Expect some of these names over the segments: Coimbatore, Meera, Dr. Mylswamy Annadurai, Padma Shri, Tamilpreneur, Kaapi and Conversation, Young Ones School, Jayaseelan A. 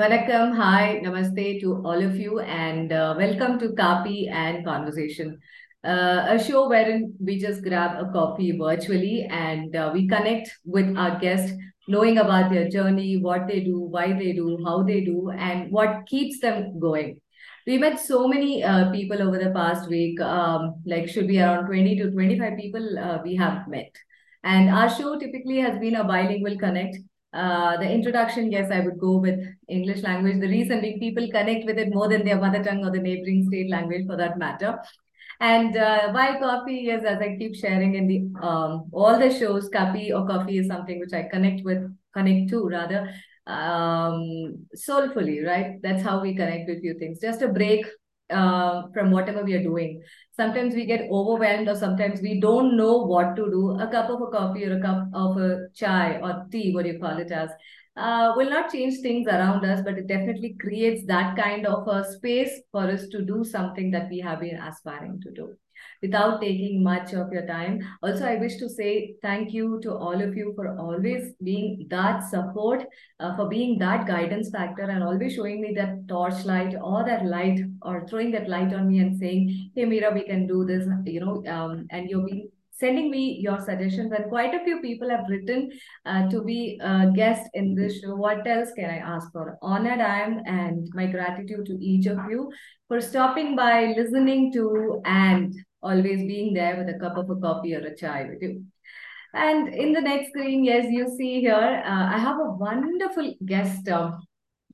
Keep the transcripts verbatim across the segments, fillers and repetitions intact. Vanakkam, hi, namaste to all of you, and uh, welcome to Kaapi and Conversation, uh, a show wherein we just grab a coffee virtually and uh, we connect with our guest, knowing about their journey, what they do, why they do, how they do, and what keeps them going. We met so many uh, people over the past week, um, like should be around twenty to twenty-five people uh, we have met. And our show typically has been a bilingual connect. Uh, the introduction, yes, I would go with English language. The reason being people connect with it more than their mother tongue or the neighboring state language for that matter. And uh, why coffee? Yes, as I keep sharing in the um, all the shows, coffee or coffee is something which I connect with, connect to rather, um, soulfully, right? That's how we connect with few things. Just a break uh, from whatever we are doing. Sometimes we get overwhelmed or sometimes we don't know what to do. A cup of a coffee or a cup of a chai or tea, what do you call it as, uh, will not change things around us, but it definitely creates that kind of a space for us to do something that we have been aspiring to do. Without taking much of your time. Also, I wish to say thank you to all of you for always being that support, uh, for being that guidance factor and always showing me that torchlight or that light or throwing that light on me and saying, hey, Meera, we can do this, you know, um, and you've been sending me your suggestions. And quite a few people have written uh, to be a guest in this show. What else can I ask for? Honored I am, and my gratitude to each of you for stopping by, listening to, and always being there with a cup of a coffee or a chai with you. And in the next screen, yes, you see here, uh, I have a wonderful guest. Uh,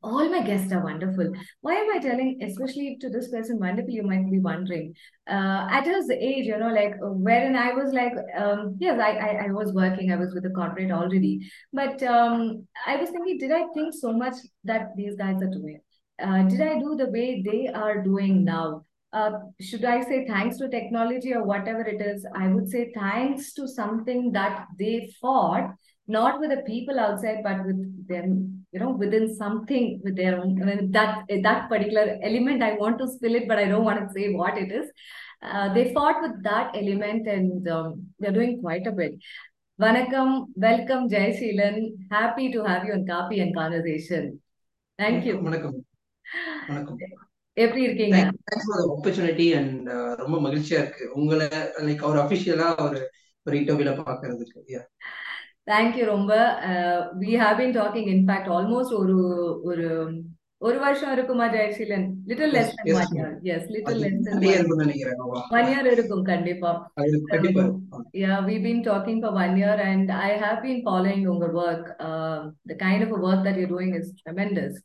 all my guests are wonderful. Why am I telling, especially to this person, wonderful, you might be wondering. Uh, at his age, you know, like wherein I was like, um, yes, I, I, I was working, I was with a corporate already. But um, I was thinking, did I think so much that these guys are doing? Uh, did I do the way they are doing now? Uh, should I say thanks to technology or whatever it is? I would say thanks to something that they fought, not with the people outside, but with them, you know, within something with their own. I mean, that, that particular element, I want to spill it, but I don't want to say what it is. Uh, they fought with that element and um, they're doing quite a bit. Vanakkam, welcome Jayaseelan. Happy to have you on Kaapi and Conversation. Thank you. Vanakkam. Vanakkam. Thank, thanks for the opportunity and uh, like our official or, or yeah. Thank you, Romba. Uh, we have been talking, in fact, almost oru oru oru varsham irukuma Jayaseelan. Little less than yes, one year. Yes, little less than one year. One year irukum kandipa. Yeah, we've been talking for one year, and I have been following your work. Uh, the kind of a work that you're doing is tremendous.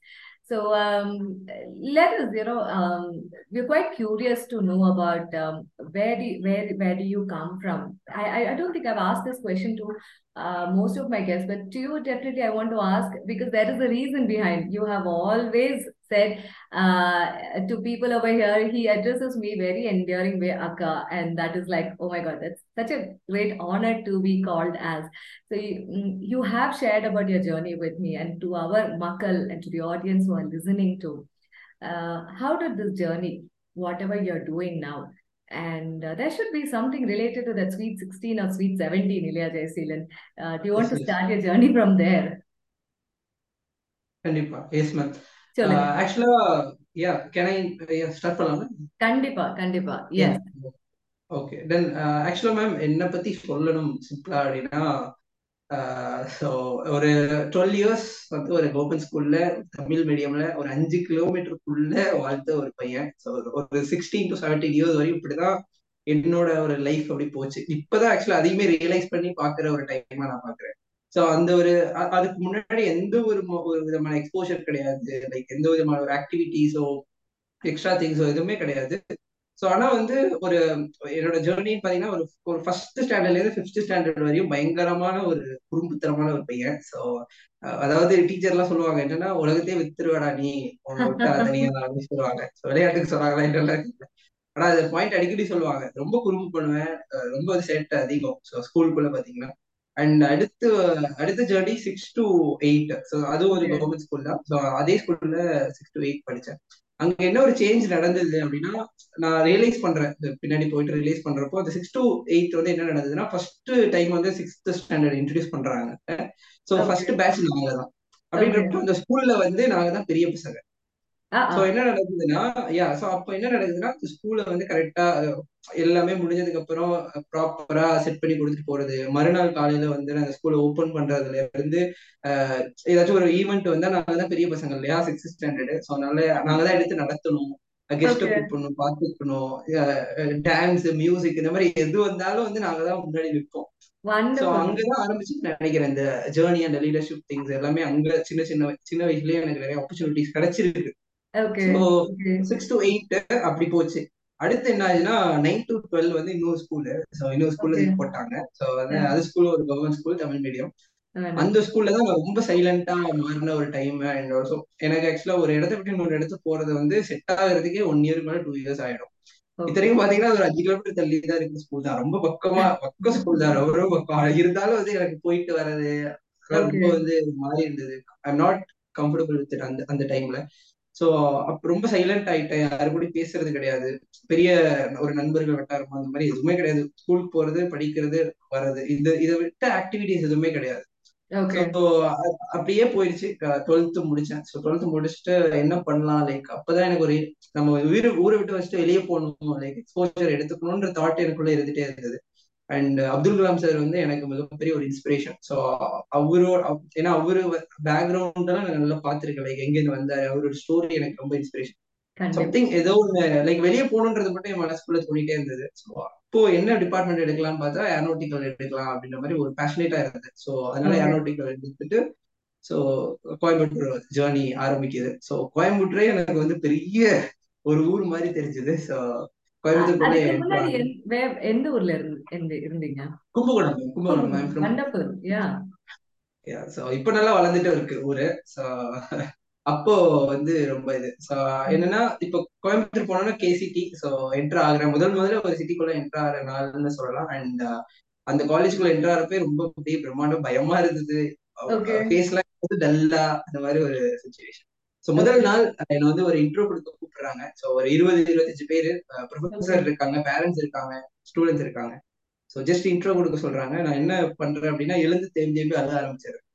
So um, let us, you know, um, we're quite curious to know about um, where, do, where, where do you come from? I, I, I don't think I've asked this question to uh, most of my guests, but to you definitely I want to ask, because there is a reason behind. You have always said uh, to people over here, he addresses me very endearing way, Akka, and that is like, oh my God, that's such a great honor to be called as. So you, you have shared about your journey with me and to our Makkal and to the audience who are listening to. Uh, how did this journey, whatever you're doing now, and uh, there should be something related to that sweet sixteen or sweet seventeen, Ilya Jayaseelan. Uh, do you want yes, to start yes. your journey from there? Yes, ma'am. Uh, actually, uh, yeah, can I yeah, start from Kandipa, Kandipa, yes. Yeah. Okay, then uh, actually, ma'am, Ennapati Sollanum Simplarina. Uh, so, over twelve years, I was in open school, Tamil medium, I was in five kilometers, so sixteen to seventeen years, I was life. Now, actually, I realized that I was so, and the exposure, like the activities or extra things, so ana the journey in first standard to fifth standard variyum bayangaramana oru kurumbuttaramana oru paiyan so adhaavadhu teacher la solluvaanga enna ulagathe vithruvada nee unnotta adaniya appo solluvaanga so velayattukku solraanga endala ana the point adikidi solluvaanga romba kurumbu pannuven romba set adhigam so school kulla pathina and adutha adutha journey six to eight so adu oru government school la so adhe school la six to eight padichen. I realized that I realized that six to eight first time on the sixth standard introduced. So, first batch. அப்படின்ட்டு அந்த ஸ்கூல்ல வந்து நாங்க தான் பெரிய பசங்க. So என்ன நடக்குதுன்னா யா சோ அப்ப என்ன நடக்குதுன்னா ஸ்கூல்ல வந்து கரெக்டா எல்லாமே முடிஞ்சதுக்கு அப்புறம் ப்ராப்பரா செட் பண்ணி கொடுத்துட்டு போறது. மறுநாள் காலையில வந்து நாங்க ஸ்கூல்ல ஓபன் பண்றதுல இருந்து அஹ் ஏதாச்சும் ஒரு ஈவெண்ட் வந்தா நாங்க தான் பெரிய பசங்க இல்லையா, சிக்ஸ்த் ஸ்டாண்டர்டு. சோ அதனால நாங்க தான் எடுத்து நடத்தணும், கெஸ்ட் கூப்பிடணும், பாத்துக்கணும், டான்ஸ் மியூசிக் இந்த மாதிரி எது வந்தாலும் வந்து நாங்க தான் முன்னாடி நிற்போம். அங்கதான் ஆரம்பிச்சு நினைக்கிறேன் இந்த ஜேர்னி அண்ட் லீடர்ஷிப் திங்ஸ் எல்லாமே அங்க சின்ன சின்ன சின்ன வயசுலயே எனக்கு நிறைய ஆப்பர்ச்சுனிட்டிஸ் கிடைச்சிருக்கு. அப்படி போச்சு. அடுத்து என்ன ஆச்சுன்னா நைன் டு டுவெல் வந்து இன்னொரு ஸ்கூலு இன்னொரு ஸ்கூல்ல போட்டாங்க. சோ அது ஸ்கூல் ஒரு கவர்மெண்ட் ஸ்கூல், தமிழ் மீடியம். அந்த ஸ்கூல்ல தான் ரொம்ப சைலண்டா மாறின ஒரு டைம். அண்ட் ஆல்சோ எனக்கு ஆக்சுவலா ஒரு இடத்த விட்டு இன்னொரு இடத்து போறது வந்து செட் ஆகுறதுக்கே ஒன் இயர் மேல டூ இயர்ஸ் ஆயிடும். இத்தனைக்கும் பாத்தீங்கன்னா ஒரு அஞ்சு கிலோமீட்டர் தள்ளி தான் இருக்கு ஸ்கூல் தான். ரொம்ப பக்கமா பக்க ஸ்கூல் தான், ரொம்ப பக்கம் இருந்தாலும் வந்து எனக்கு போயிட்டு வர்றது ரொம்ப வந்து மாறி இருந்தது. I am not comfortable with it அந்த அந்த டைம்ல. சோ அப்ப ரொம்ப சைலண்ட் ஆயிட்டேன், யாரு கூட பேசுறது கிடையாது, பெரிய ஒரு நண்பர்கள் வட்டாரமா அந்த மாதிரி எதுவுமே கிடையாது. ஸ்கூலுக்கு போறது, படிக்கிறது, வர்றது, இந்த இதை விட்ட ஆக்டிவிட்டிஸ் எதுவுமே கிடையாது. அப்படியே போயிடுச்சு. டுவெல்த் முடிச்சேன். சோ டுவெல்த் முடிச்சுட்டு என்ன பண்ணலாம், லைக் அப்பதான் எனக்கு ஒரு நம்ம வீடு ஊரை விட்டு வச்சுட்டு வெளியே போகணும், லைக் எக்ஸ்போஜர் எடுத்துக்கணும்ன்ற தாட் எனக்குள்ள இருந்துட்டே இருந்தது. அண்ட் அப்துல் கலாம் சார் வந்து எனக்கு மிகப்பெரிய ஒரு இன்ஸ்பிரேஷன். ஸோ அவரோட ஏன்னா அவரு பேக்ரவுண்ட் எல்லாம் நான் நல்லா பார்த்திருக்கேன், லைக் எங்கேருந்து வந்தாரு, அவரோட ஸ்டோரி எனக்கு ரொம்ப இன்ஸ்பிரேஷன். சம்திங் ஏதோ ஒன்று லைக் வெளியே போகணுன்றது மட்டும் என் மனசுக்குள்ள தோணிட்டே இருந்தது. ஸோ அப்போ என்ன டிபார்ட்மெண்ட் எடுக்கலாம்னு பார்த்தா ஏரோநாட்டிக்கல் எடுக்கலாம் அப்படின்ற மாதிரி ஒரு பேஷனேட்டா இருந்தது. ஸோ அதனால ஏரோநாட்டிக்கல் எடுத்துட்டு ஸோ கோயம்புத்தூர் ஜேர்னி ஆரம்பிக்குது. ஸோ கோயம்புத்தூரே எனக்கு வந்து பெரிய ஒரு ஊர் மாதிரி தெரிஞ்சது. ஸோ இப்ப நல்லா வளர்ந்துட்டு இருக்கு ஊரு. அப்போ வந்து ரொம்ப இது என்னன்னா இப்ப கோயம்புத்தூர் போனோம்னா கேசிடி சோ என்டர் ஆகிற முதல் முதல்ல ஒரு சிட்டிக்குள்ள என்டர் ஆகிற நாள்னு சொல்லலாம். அண்ட் அந்த காலேஜுக்குள்ள என்டர் ஆகிறப்பே ரொம்ப அப்படியே பிரம்மாண்டம், பயமா இருந்தது. டல்லா அந்த மாதிரி ஒரு சுச்சுவேஷன். சோ முதல் நாள் என்ன வந்து ஒரு இன்ட்ரோ கொடுக்க கூப்பிடுறாங்க. சோ ஒரு இருபது இருபத்தஞ்சு பேரு ப்ரொஃபசர் இருக்காங்க, பேரண்ட்ஸ் இருக்காங்க, ஸ்டூடெண்ட்ஸ் இருக்காங்க. சோ ஜஸ்ட் இன்ட்ரோ கொடுக்க சொல்றாங்க. நான் என்ன பண்றேன் அப்படின்னா எழுந்து தேம்பி தேம்பி அழுக ஆரம்பிச்சிருக்கேன்.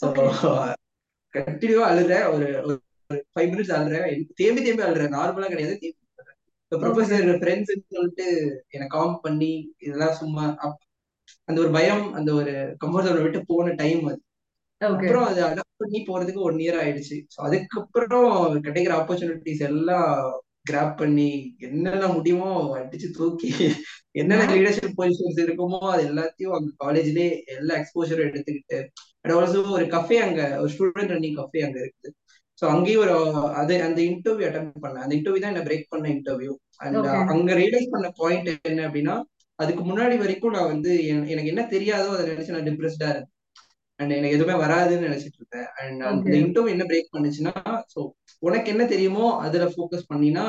சோ கண்டினியூவா அழுறேன், ஒரு ஃபைவ் மினிட்ஸ் அழுறேன், தேம்பி தேம்பி அழுறேன், நார்மலா கிடையாது, தேம்பி அழுறேன். ப்ரொஃபசர் ஃப்ரெண்ட்ஸ் சொல்லிட்டு என்னை காம் பண்ணி இதெல்லாம் சும்மா அந்த ஒரு பயம், அந்த ஒரு கம்ஃபர்ட் ஜோனை விட்டு போன டைம் அது. அப்புறம் அது அடாப்ட் பண்ணி போறதுக்கு ஒன் இயர் ஆயிடுச்சு. அதுக்கப்புறம் கிடைக்கிற ஆப்பர்ச்சுனிட்டிஸ் எல்லாம் கிராப் பண்ணி என்னென்ன முடியுமோ அடிச்சு தூக்கி என்னென்ன லீடர்ஷிப் பொசிஷன்ஸ் இருக்குமோ அது எல்லாத்தையும் அங்க காலேஜ்லயே எல்லா எக்ஸ்போஷரும் எடுத்துக்கிட்டு. அண்ட் ஆல்சோ ஒரு கஃபே அங்க ஒரு ஸ்டூடெண்ட் ரன்னிங் கஃபே அங்க இருக்குது. ஸோ அங்கேயும் ஒரு அது அந்த இன்டர்வியூ அட்டென்ட் பண்ணேன். அந்த இன்டர்வியூ தான் என்ன பிரேக் பண்ண இன்டர்வியூ. அண்ட் அங்க ரியலைஸ் பண்ண பாயிண்ட் என்ன அப்படின்னா அதுக்கு முன்னாடி வரைக்கும் நான் வந்து எனக்கு என்ன தெரியாதோ அதை நினைச்சு நான் டிப்ரெஸ்டா இருந்தேன். அண்ட் எனக்கு எதுவுமே வராதுன்னு நினைச்சிட்டு இருந்தேன். அண்ட் அந்த இன்டர்வியூ என்ன பிரேக் பண்ணுச்சுன்னா சோ உனக்கு என்ன தெரியுமோ அதுல ஃபோக்கஸ் பண்ணினா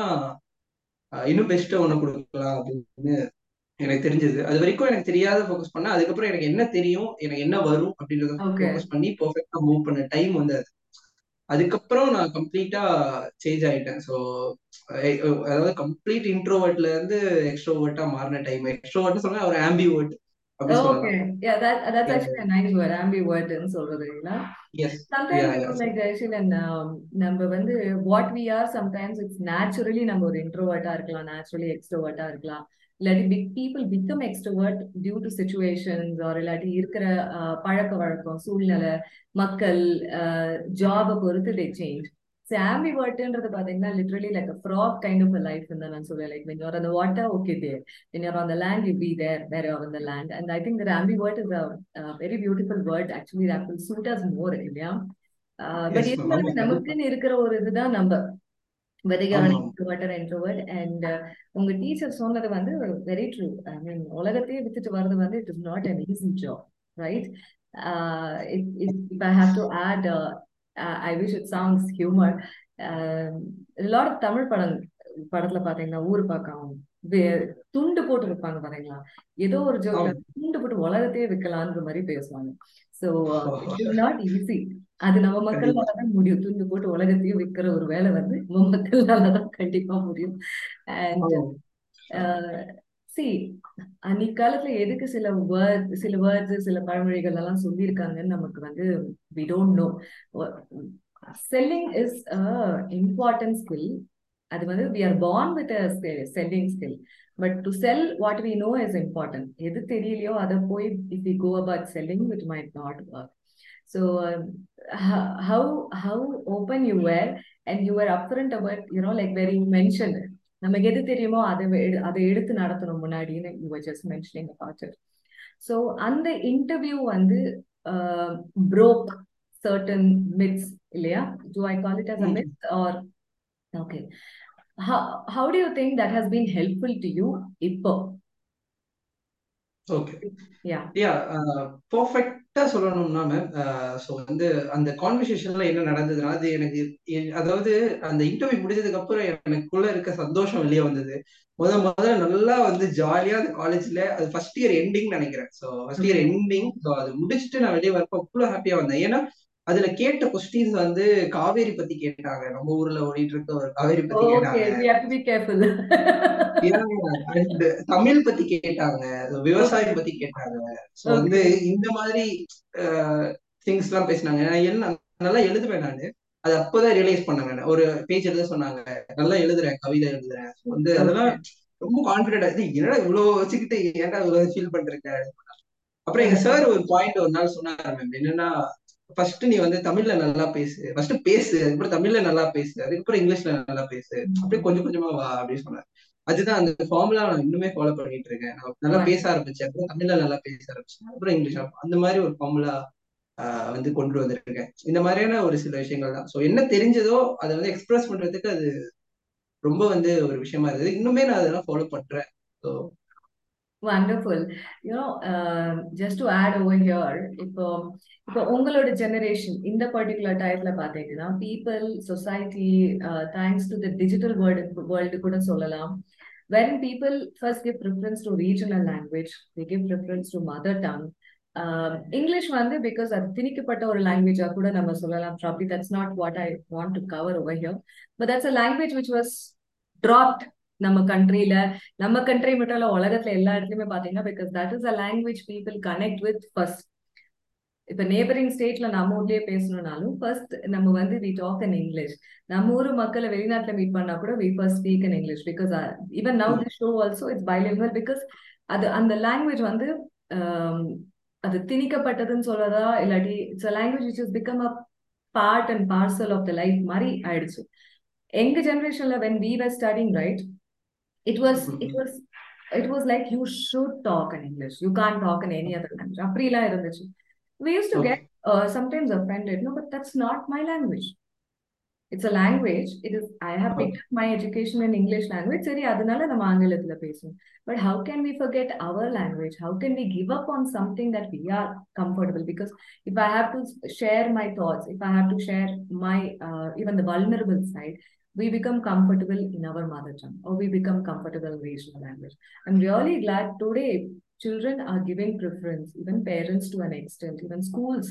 இன்னும் பெஸ்ட்டா உனக்கு கொடுக்கலாம் அப்படின்னு எனக்கு தெரிஞ்சது. அது வரைக்கும் எனக்கு தெரியாத ஃபோக்கஸ் பண்ண, அதுக்கப்புறம் எனக்கு என்ன தெரியும், எனக்கு என்ன வரும் அப்படின்றத ஃபோக்கஸ் பண்ணி பெர்ஃபெக்ட்டா மூவ் பண்ண டைம் வந்து அது. அதுக்கப்புறம் நான் கம்ப்ளீட்டா சேஞ்ச் ஆயிட்டேன். ஸோ அதாவது கம்ப்ளீட் இன்ட்ரோவர்ட்ல இருந்து எக்ஸ்ட்ரோவர்ட்டா மாறின டைம். எக்ஸ்ட்ரோவர்ட்னு சொன்னா ஒரு ambivert. Okay, yeah, that that's actually a nice word, ambivert nu solradheenga. Yes, sometimes yeah, it's yeah. Like Jayaseelan, um, number one, what we are sometimes it's naturally number introvert ah irukla, naturally extrovert ah irukla. Let it be people become extrovert due to situations or illati irukra palakka valakkam soolnala makkal job poruthu they change. So ambivert endradhu pathina literally like a frog kind of a life and then so like when you're on the water okay there, when you're on the land you be there where you're on the land. And I think that ambivert is a, a very beautiful word actually that will suit us more yeah uh, yes, but even namakku irukra oru idu da number whether you are an introvert or introvert and unga teacher sonnadhu vandu very true. I mean ulagathiye vittu varudhu vandu it is not an easy job right uh, if, if, if I have to add uh, Uh, I wish it sounds humor. Uh, a lot of Tamil படம் படத்துல பாத்தீங்கன்னா ஊரு பாக்கம் துண்டு போட்டு விற்பாங்க பாத்தீங்களா, ஏதோ ஒரு ஜோக்ல துண்டு போட்டு உலகத்தையே விற்கலான்ற மாதிரி பேசுவாங்க. So it is not easy. அது நம்ம மக்களாலதான் முடியும். துண்டு போட்டு உலகத்தையும் விற்கிற ஒரு வேலை வந்து நம்ம மக்களாலதான் கண்டிப்பா முடியும். And uh, See, words, we don't know. Selling is an important skill. We are born with a selling skill. But to sell what we know is important. If we go about selling, it might not work. So um, how how open you were and you were upfront about, you know, like where you mentioned, you were just mentioning about it. So on the interview and uh, broke certain myths, do I call it as a myth or okay? How how do you think that has been helpful to you, Ippo? Okay. Yeah. Yeah. Uh, perfect. Uh, so and the and the conversation la enna nadandadana adu enak adavadhu and the interview mudijadukku appuram enakulla irukka sandosham veliya vandhudu modha modha nalla vandu jolly ah the college la adu first year ending nanikiren so first year ending so adu mudichittu na veliya varappa appuram happy ah vandha ena adula ketta questions vandu Kaveri patti kettaanga நம்ம ஊர்ல ஓடிட்டு இருக்க ஒரு Kaveri பத்தி கேட்டாங்க okay we have to be careful and Tamil பத்தி கேட்டாங்க விவசாயம் பத்தி கேட்டாங்க சோ வந்து இந்த மாதிரி things எல்லாம் பேசினாங்க நான் நல்லா எழுதுவேன் நான் அது அப்பதான் ரியலைஸ் பண்ணாங்க ஒரு பேஜ் எழுத சொன்னாங்க நல்லா எழுதுறேன் கவிதை எழுதுறேன் சோ வந்து அதெல்லாம் ரொம்ப கான்ஃபிடன்ட் ஆயிது என்னடா இவ்ளோ வச்சிக்கிட்டு ஏன்டா இவ்ளோ ஃபீல் பண்றீங்க அப்புறம் எங்க சார் ஒரு பாயிண்ட் ஒரு நாள் சொன்னாரு என்னன்னா first நீ வந்து தமிழ்ல நல்லா பேசு first பேசு அதுக்கப்புறம் தமிழ்ல நல்லா பேசு அதுக்கப்புறம் இங்கிலீஷ்ல நல்லா பேசு அப்படியே கொஞ்சம் கொஞ்சமா வா அப்படின்னு சொன்னாரு அதுதான் அந்த ஃபார்முலா நான் இன்னுமே ஃபாலோ பண்ணிட்டு இருக்கேன் நான் நல்லா பேச ஆரம்பிச்சேன் அப்புறம் தமிழ்ல நல்லா பேச ஆரம்பிச்சேன் அப்புறம் இங்கிலீஷ் அந்த மாதிரி ஒரு ஃபார்முலா வந்து கொண்டு வந்திருக்கேன் இந்த மாதிரியான ஒரு சில விஷயங்கள் தான் சோ என்ன தெரிஞ்சதோ அதை வந்து எக்ஸ்பிரஸ் பண்றதுக்கு அது ரொம்ப வந்து ஒரு விஷயமா இருந்தது இன்னுமே நான் அதெல்லாம் ஃபாலோ பண்றேன் so Wonderful. You know, uh, just to add over here, if your generation, in the particular type, people, society, uh, thanks to the digital world, world, wherein people first give preference to regional language, they give preference to mother tongue. Uh, English one, because language, probably that's not what I want to cover over here, but that's a language which was dropped. Nama country la, nama country metala olagathla ella eduthume pathinga because that is a language people connect with first. If a neighboring state la namu udliye pesanalum first namu vandu we talk in English. Namu oru makkala velinaatla meet panna kuda we first speak in English because uh, even now the show also it's bilingual because adu and the language vandu um adu thinikappattadun solradha illati it's a language which has become a part and parcel of the life mari aiduchu. Young generation la when we were studying right It was it was it was like you should talk in English. You can't talk in any other language. We used to get uh, sometimes offended. No, but that's not my language. It's a language. It is. I have picked up my education in English language. But how can we forget our language? How can we give up on something that we are comfortable? Because if I have to share my thoughts, if I have to share my uh, even the vulnerable side. We become comfortable in our mother tongue or we become comfortable in regional language. I'm really glad today children are giving preference, even parents to an extent, even schools.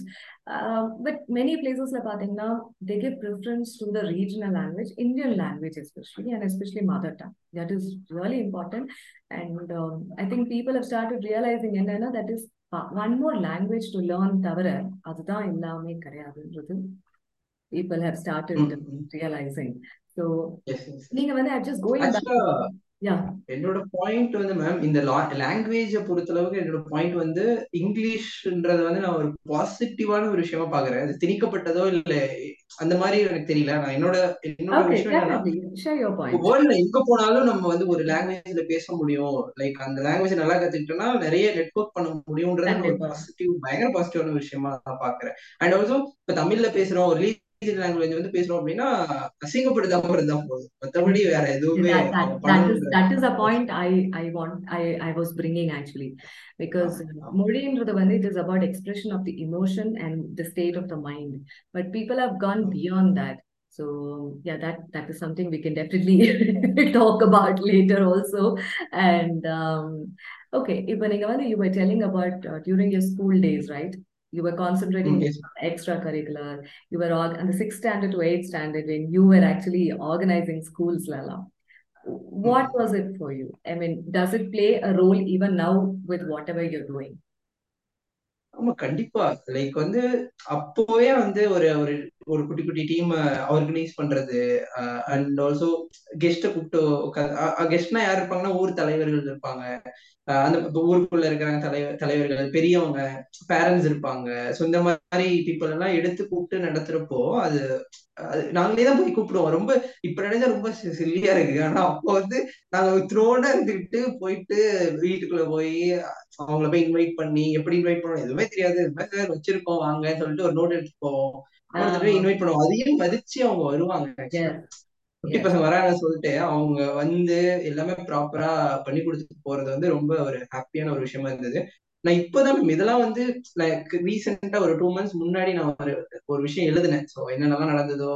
Uh, but many places like Pathinga, they give preference to the regional language, Indian language especially, and especially mother tongue. That is really important. And um, I think people have started realizing and, you know, that is one more language to learn. People have started realizing. So, yes, yes. I'm just going As back. A, yeah. Another point, ma'am, in the language, another point on the English, another positive one, or Shema Pagara, the Tinika Patadol, and the Maria and Tirila. I know the share your point. One Incoponalo, the language in the case of Mudio, like on the language in Alaga Titana, Maria network on Mudio, positive, minor positive on Shema Pagara. And also, the Tamil Pesra or language வந்து பேசுறோம் அப்படினா அசிங்கப்படுதா போறதா போகுது மத்தபடி வேற எதுவுமே that is that is a point i i want i i was bringing actually because மொழின்றது வந்து it is about expression of the emotion and the state of the mind but people have gone beyond that so yeah that that is something we can definitely talk about later also and um, okay இப்ப நீங்க வந்து you were telling about uh, during your school days right You were concentrating mm, yes. on extracurricular. You were on the sixth standard to eighth standard when you were actually organizing schools. Lala. what was it for you? I mean, does it play a role even now with whatever you're doing? Kandipa, like on the Apoya and the or or Kutikudi team organized Pandra and also guest a guest Nayar Panga Ur Talaver Panga and the Urkular Talaver Perianga, parents in Panga, Sundamari people and I edit the Kupton and Atrapo as Nanga Kupro, Rumba, Ipreda Rumba Sicilia, the Nanga and the poet, Vilklavoy. அவங்கள போய் invite பண்ணி எப்படி invite பண்ணனும் எதுமே தெரியாது. Message வச்சிருக்கோம் வாங்க சொல்லிட்டு ஒரு நோட் எடுத்துப்போம். அவங்கள இன்வைட் பண்ணுவோம். அதையும் மதிச்சி அவங்க வருவாங்க. குட்டி பசங்க வராங்க சொல்லிட்டு அவங்க வந்து எல்லாமே ப்ராப்பரா பண்ணி கொடுத்து போறது வந்து ரொம்ப ஒரு ஹாப்பியான ஒரு விஷயமா இருந்தது. நான் இப்போதான் இதெல்லாம் வந்து லைக் ரீசன்ட்டா ஒரு டூ மந்த்ஸ் முன்னாடி நான் ஒரு ஒரு விஷயம் எழுதினேன். சோ என்னெல்லாம் நடந்ததோ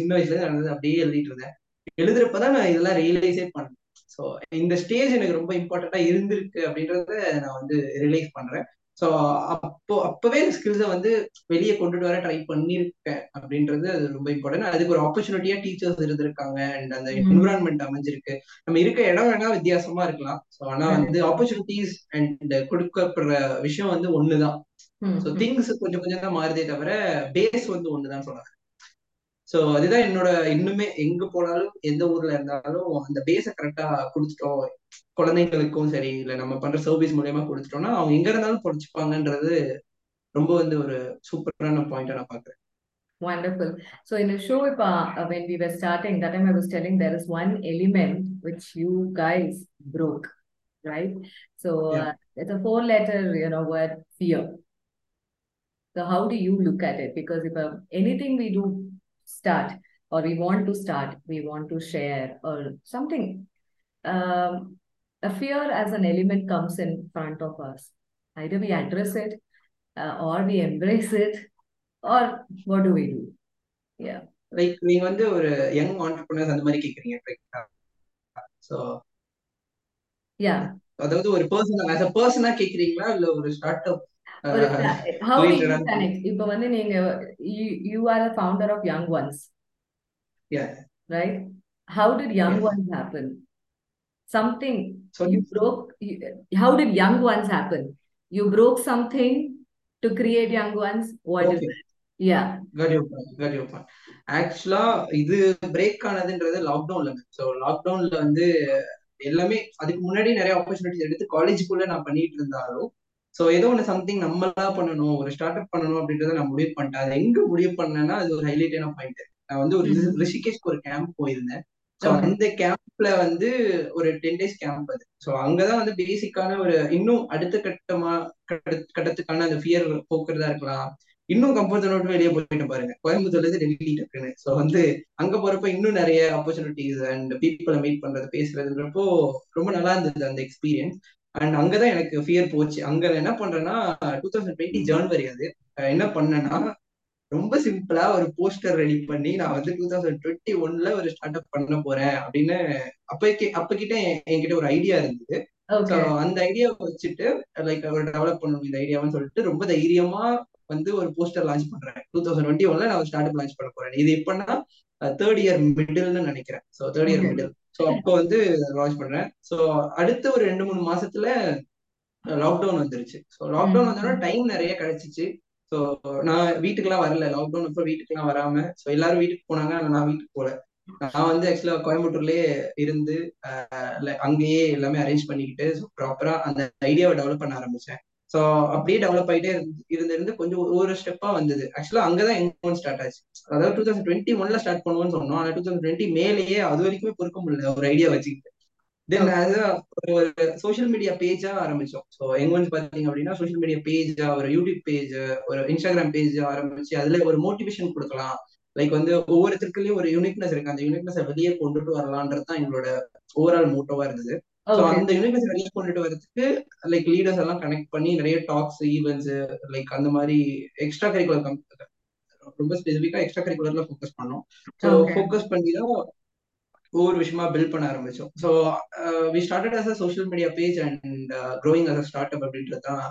சின்ன வயசுல நடந்தது அப்படியே எழுதிட்டு இருந்தேன். எழுதுறப்பதான் நான் இதெல்லாம் ரியலைஸே பண்ணேன். So in the stage எனக்கு ரொம்ப இம்பார்ட்டண்டா இருந்திருக்கு அப்படின்றத நான் வந்து ரியலைஸ் பண்றேன். சோ அப்போ அப்பவே ஸ்கில்ஸை வந்து வெளியே கொண்டுட்டு வர ட்ரை பண்ணியிருக்கேன் அப்படின்றது அது ரொம்ப இம்பார்ட்டன்ட். அதுக்கு ஒரு ஆப்பர்ச்சுனிட்டியா டீச்சர்ஸ் இருந்திருக்காங்க அண்ட் அந்த என்விரான்மெண்ட் அமைஞ்சிருக்கு. நம்ம இருக்க இடம் வேணா வித்தியாசமா இருக்கலாம். ஸோ ஆனா வந்து ஆப்பர்ச்சுனிட்டிஸ் அண்ட் கொடுக்கப்படுற விஷயம் வந்து ஒண்ணுதான். ஸோ திங்ஸ் கொஞ்சம் கொஞ்சம் தான் மாறுதே தவிர பேஸ் வந்து ஒண்ணுதான் சொல்றாங்க. சோ அதுதான் என்னோட இன்னுமே எங்க போனாலும் எந்த ஊர்ல இருந்தாலும் அந்த பேஸை கரெக்டா கொடுத்துட்டோம் குழந்தைங்களுக்கும் சரி இல்லை நம்ம பண்ற சர்வீஸ் மூலமா கொடுத்துட்டோம்னா அவங்க எங்க இருந்தாலும் படிச்சுப்பாங்கன்றது ரொம்ப வந்து ஒரு சூப்பரான பாயிண்டா நான் பாக்குறேன். Wonderful. So in a show if, uh, when we were starting that time I was telling there is one element which you guys broke, right? So yeah. uh, it's a four letter you know word, fear. So how do you look at it? Because if uh, anything we do start or we want to start, we want to share or something. Um, a fear as an element comes in front of us. Either we address it uh, or we embrace it or what do we do? Yeah. Like we want to young entrepreneurs and the money kicking it. So yeah. Although we're a person as a person kicking a startup. Uh, how do you connect? You, you are a founder of Young Ones. Yeah. Right? How did Young yeah. Ones happen? Something so you broke. You, how did Young Ones happen? You broke something to create Young Ones. What okay. is it? Yeah. Got your point. Got your point. Actually, this break is lockdown. So, lockdown is college school. So ஏதோ ஒன்று something நம்மளா பண்ணணும் ஒரு start up பண்ணணும் அப்படின்றத நான் முடிவு பண்ணிட்டேன். அது எங்க முடிவு பண்ணேன்னா அது ஒரு ஹைலைட்டான பாயிண்ட். நான் வந்து ஒரு ரிஷிகேஷ்க்கு ஒரு கேம்ப் போயிருந்தேன். சோ அந்த கேம்ப்ல வந்து ஒரு டென் டேஸ் கேம்ப் அது. சோ அங்கதான் வந்து பேசிக்கான ஒரு இன்னும் அடுத்த கட்டமா கட்டத்துக்கான அந்த ஃபியர் போக்குறதா இருக்கலாம். இன்னும் கம்ஃபர்ட் நோட்டு வெளியே போயிட்டு பாருங்க கோயம்புத்தூர்லேருந்து டெல்லி இருக்குன்னு. ஸோ வந்து அங்க போறப்ப இன்னும் நிறைய ஆப்பர்ச்சுனிட்டிஸ் அண்ட் பீப்புளை மீட் பண்றது பேசுறதுன்றப்போ ரொம்ப நல்லா இருந்தது அந்த எக்ஸ்பீரியன்ஸ். அண்ட் அங்கதான் எனக்கு ஃபியர் போச்சு. அங்க என்ன பண்றேன்னா டூ தௌசண்ட் டுவெண்ட்டி ஜனவரி அது என்ன பண்ணேன்னா ரொம்ப சிம்பிளா ஒரு போஸ்டர் ரெடி பண்ணி நான் வந்து டூ தௌசண்ட் டுவெண்ட்டி ஒன்ல ஒரு ஸ்டார்ட் அப் பண்ண போறேன் அப்படின்னு அப்பக்கி அப்பகிட்ட என்கிட்ட ஒரு ஐடியா இருந்தது. அந்த ஐடியா வச்சுட்டு லைக் ஒரு டெவலப் பண்ணணும் இந்த ஐடியாவுன்னு சொல்லிட்டு ரொம்ப தைரியமா வந்து ஒரு போஸ்டர் லான்ச் பண்றேன். டூ தௌசண்ட் டுவெண்ட்டி ஒன்ல நான் ஒரு ஸ்டார்ட் அப் லான்ச் பண்ண போறேன். இது எப்பன்னா தேர்ட் இயர் மிடில்னு நினைக்கிறேன். So third year middle. So அப்போ வந்து லான்ச் பண்றேன். ஸோ அடுத்த ஒரு ரெண்டு மூணு மாசத்துல லாக்டவுன் வந்துருச்சு. ஸோ லாக்டவுன் வந்தோன்னா டைம் நிறைய கிடைச்சிச்சு. ஸோ நான் வீட்டுக்குலாம் வரல லாக்டவுன் அப்புறம் வீட்டுக்குலாம் வராம. ஸோ எல்லாரும் வீட்டுக்கு போனாங்க ஆனா நான் வீட்டுக்கு போல. நான் வந்து ஆக்சுவலா கோயம்புத்தூர்லயே இருந்து அங்கேயே எல்லாமே அரேஞ்ச் பண்ணிக்கிட்டு ப்ராப்பரா அந்த ஐடியாவை டெவலப் பண்ண ஆரம்பிச்சேன். ஸோ அப்படியே டெவலப் ஆகிட்டே இருந்து இருந்து கொஞ்சம் ஒரு ஸ்டெப்பா வந்தது. ஆக்சுவலா அங்கதான் எங்கோன் ஸ்டார்ட் ஆச்சு. அதாவது டூ தௌசண்ட் டுவெண்ட்டி ஒன்ல ஸ்டார்ட் பண்ணுவோம்னு சொன்னோம். ஆனா டூ தௌசண்ட் டுவெண்ட்டி மேலேயே அது வரைக்குமே பொறுக்க முடியல ஒரு ஐடியா வச்சுக்கிட்டு. தென் அது ஒரு சோசியல் மீடியா பேஜா ஆரம்பிச்சோம். ஸோ எங்கோன் பாத்தீங்க அப்படின்னா சோசியல் மீடியா பேஜா ஒரு யூடியூப் பேஜ் ஒரு இன்ஸ்டாகிராம் பேஜ் ஆரம்பிச்சு அதுல ஒரு மோட்டிவேஷன் கொடுக்கலாம். லைக் வந்து ஒவ்வொருத்தருக்குலயும் ஒரு யூனிக்னஸ் இருக்கு. அந்த யூனிக்னஸை வெளியே கொண்டுட்டு வரலான்றது தான் எங்களோட ஓவரால் மோட்டோவா இருந்தது. அந்த யூனிவர்ஸ் வெளியே கொண்டுட்டு வரதுக்கு லைக் லீடர்ஸ் எல்லாம் கனெக்ட் பண்ணி நிறைய டாக்ஸ் ஈவென்ட்ஸ் லைக் அந்த மாதிரி எக்ஸ்ட்ரா கரிக்குலர் ரொம்ப ஸ்பெசிபிக்கா எக்ஸ்ட்ரா கரிக்குலர்ல ஃபோக்கஸ் பண்ணோம். ஸோ ஃபோக்கஸ் பண்ணி தான் ஒவ்வொரு விஷயமா பில்ட் பண்ண ஆரம்பிச்சோம். So we started as a social media page and growing as a start up அப்படின்றதுதான்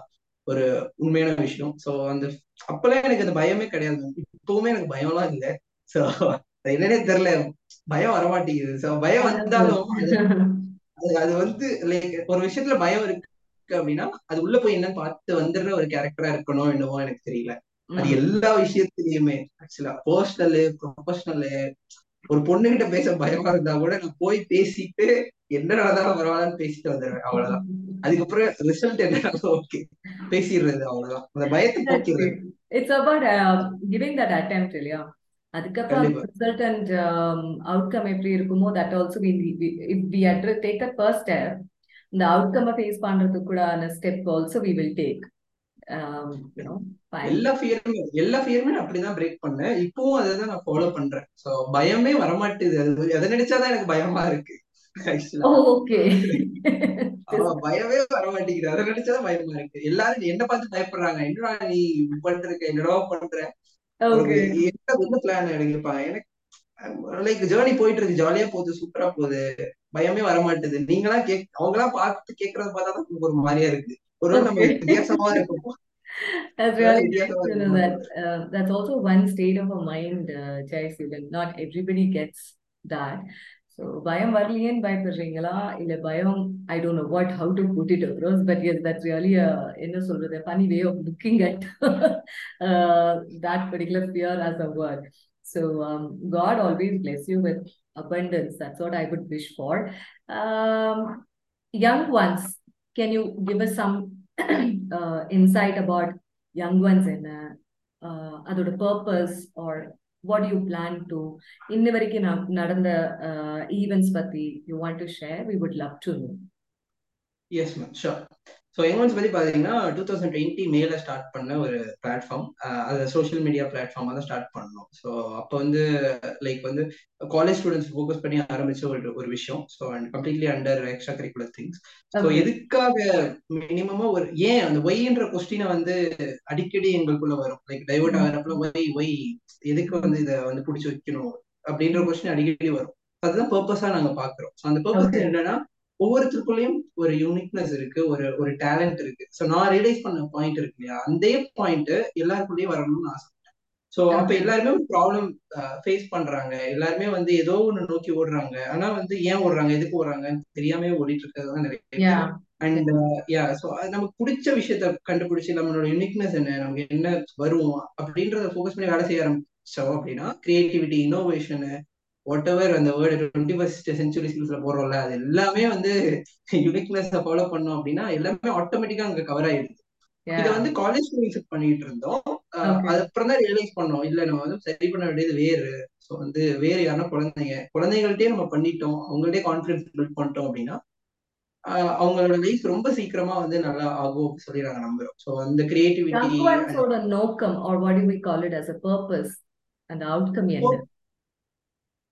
ஒரு உண்மையான விஷயம். ஸோ அந்த அப்பெல்லாம் எனக்கு அந்த பயமே கிடையாது. இப்பவுமே எனக்கு பயம்லாம் இல்லை. ஸோ என்னன்னே தெரியல பயம் வரமாட்டேங்குது. சோ பயம் வந்தாலும் அது வந்து லைக் ஒரு விஷயத்துல பயம் இருக்கு அப்படின்னா அது உள்ள போய் என்னன்னு பார்த்து வந்துடுற ஒரு கேரக்டரா இருக்கணும் என்னவோ எனக்கு தெரியல. அது எல்லா விஷயத்திலயுமே ஆக்சுவலா பர்சனலு ப்ரொஃபஷனலு ஒரு பொண்ணு கிட்ட பேச பயமா இருந்தா கூட நான் போய் பேசிட்டு என்ன நடந்தாலும் பரவாயில்லன்னு பேசிட்டு வந்துடுவேன் அவ்வளவுதான். அதுக்கப்புறம் ரிசல்ட் என்னன்னாலும் ஓகே பேசிடுறது அவ்வளவுதான். அந்த பயத்தை போக்குறது it's about giving that attempt இல்லையா. அதுக்கப்புறம் ரிசல்ட் அண்ட் அவுட்கம் எப்படி இருக்குமோ that also take first step. இந்த அவுட்கம் ஃபேஸ் பண்றதுக்கு கூட step also we will take. எல்லா ஃபியருமே எல்லா ஃபியருமே நான் அப்படிதான் பிரேக் பண்ணேன். இப்பவும் அதான் நான் ஃபாலோ பண்றேன். சோ பயமே வரமாட்டேது. அது எதை நினைச்சாதான் எனக்கு பயமா இருக்கு. பயமே வரமாட்டேங்குது. அதை நினைச்சாதான் பயமா இருக்கு. எல்லாரும் என்ன பார்த்து பயப்படுறாங்க. என்னடா நீ பண்ற என்னடா பண்ற என்ன பிளான் எடுப்பாங்க. எனக்கு லைக் ஜேர்னி போயிட்டு இருக்கு ஜாலியா போகுது சூப்பரா போகுது பயமே வரமாட்டேது. நீங்களா கேக் அவங்களா பார்த்து கேக்குறத பார்த்தா தான் ஒரு மாதிரியா இருக்கு. That's really good to know that. Uh, that's also one state of a mind, uh, Jayaseelan. Not everybody gets that. So, bayam varliyan bayapirringala illa bayam, I don't know what, how to put it across, but yes, that's really a, enna solradhu, funny way of looking at uh, that particular fear as a word. So, um, God always bless you with abundance. That's what I would wish for. Um, young ones, can you give us some uh, insight about young ones and uh, adoda purpose or what do you plan to inna variki nadanda events pathi you want to share? We would love to know. Yes ma'am, sure. So young ones pathi pathina twenty twenty மேல start பண்ண ஒரு platform, அது social media பிளாட்ஃபார்மா தான் start பண்ணோம். So அப்போ வந்து like வந்து college students focus பண்ணி ஆரம்பிச்ச ஒரு ஒரு விஷயம். So and completely under extra curricular things. So எதுக்காக மினிமமா ஒரு ஏன் அந்த ஒய்ன்ற கொஸ்டினை வந்து அடிக்கடி எங்களுக்குள்ள வரும். லைக் டைவர்ட் ஆகிறப்பல ஒய் ஒய் எதுக்கு வந்து இதை வந்து பிடிச்சி வைக்கணும் அப்படின்ற கொஸ்டின் அடிக்கடி வரும். அதுதான் பர்பஸா நாங்க பாக்குறோம். ஸோ அந்த பர்பஸ் என்னன்னா ஒவ்வொருத்தருக்குள்ளயும் ஒரு யூனிக்னஸ் இருக்கு, ஒரு ஒரு டேலண்ட் இருக்கு. ஸோ நான் ரியலைஸ் பண்ண பாயிண்ட் இருக்கு இல்லையா, அந்த பாயிண்ட் எல்லாருக்குள்ளேயும் வரணும்னு ஆசை. சோ அப்ப எல்லாருமே ஒரு ப்ராப்ளம் ஃபேஸ் பண்றாங்க, எல்லாருமே வந்து ஏதோ ஒண்ணு நோக்கி ஓடுறாங்க. ஆனா வந்து ஏன் ஓடுறாங்க எதுக்கு ஓடுறாங்கன்னு தெரியாம ஓடிட்டு இருக்கிறதுதான் நிறைய. அண்ட் யா சோ நமக்கு பிடிச்ச விஷயத்த கண்டுபிடிச்சு நம்மளோட யூனிக்னஸ் என்ன, நமக்கு என்ன வரும் அப்படின்றத ஃபோக்கஸ் பண்ணி வேலை செய்ய ஆரம்பிச்சோம் அப்படின்னா கிரியேட்டிவிட்டி, இனோவேஷனு, வாட் எவர் அந்த வேர்ல்டு டுவெண்ட்டி ஃபர்ஸ்ட் சென்ச்சுரி ஸ்கில்ஸ்ல போடுறோம்ல, அது எல்லாமே வந்து யூனிக்னஸ் ஃபாலோ பண்ணோம் அப்படின்னா எல்லாமே ஆட்டோமேட்டிக்கா அங்க கவர் ஆயிடுது. இதை வந்து காலேஜ் மியூசிக் பண்ணிட்டு இருந்தோம். அதுக்கப்புறம் தான் ரியலைஸ் பண்ணோம் இல்ல நம்ம வந்து சரி பண்ண வேண்டியது வேறு. ஸோ வந்து வேறு யாருன்னா குழந்தைங்க குழந்தைகள்ட்டே நம்ம பண்ணிட்டோம், அவங்கள்டே கான்ஃபிடன்ஸ் பில்ட் பண்ணிட்டோம் அப்படின்னா அவங்களோட லைஃப் ரொம்ப சீக்கிரமா வந்து நல்லா ஆகும் சொல்லி நாங்க நம்புறோம். ஸோ அந்த கிரியேட்டிவிட்டியோட நோக்கம் or what do we call it as a purpose and the outcome என்ன?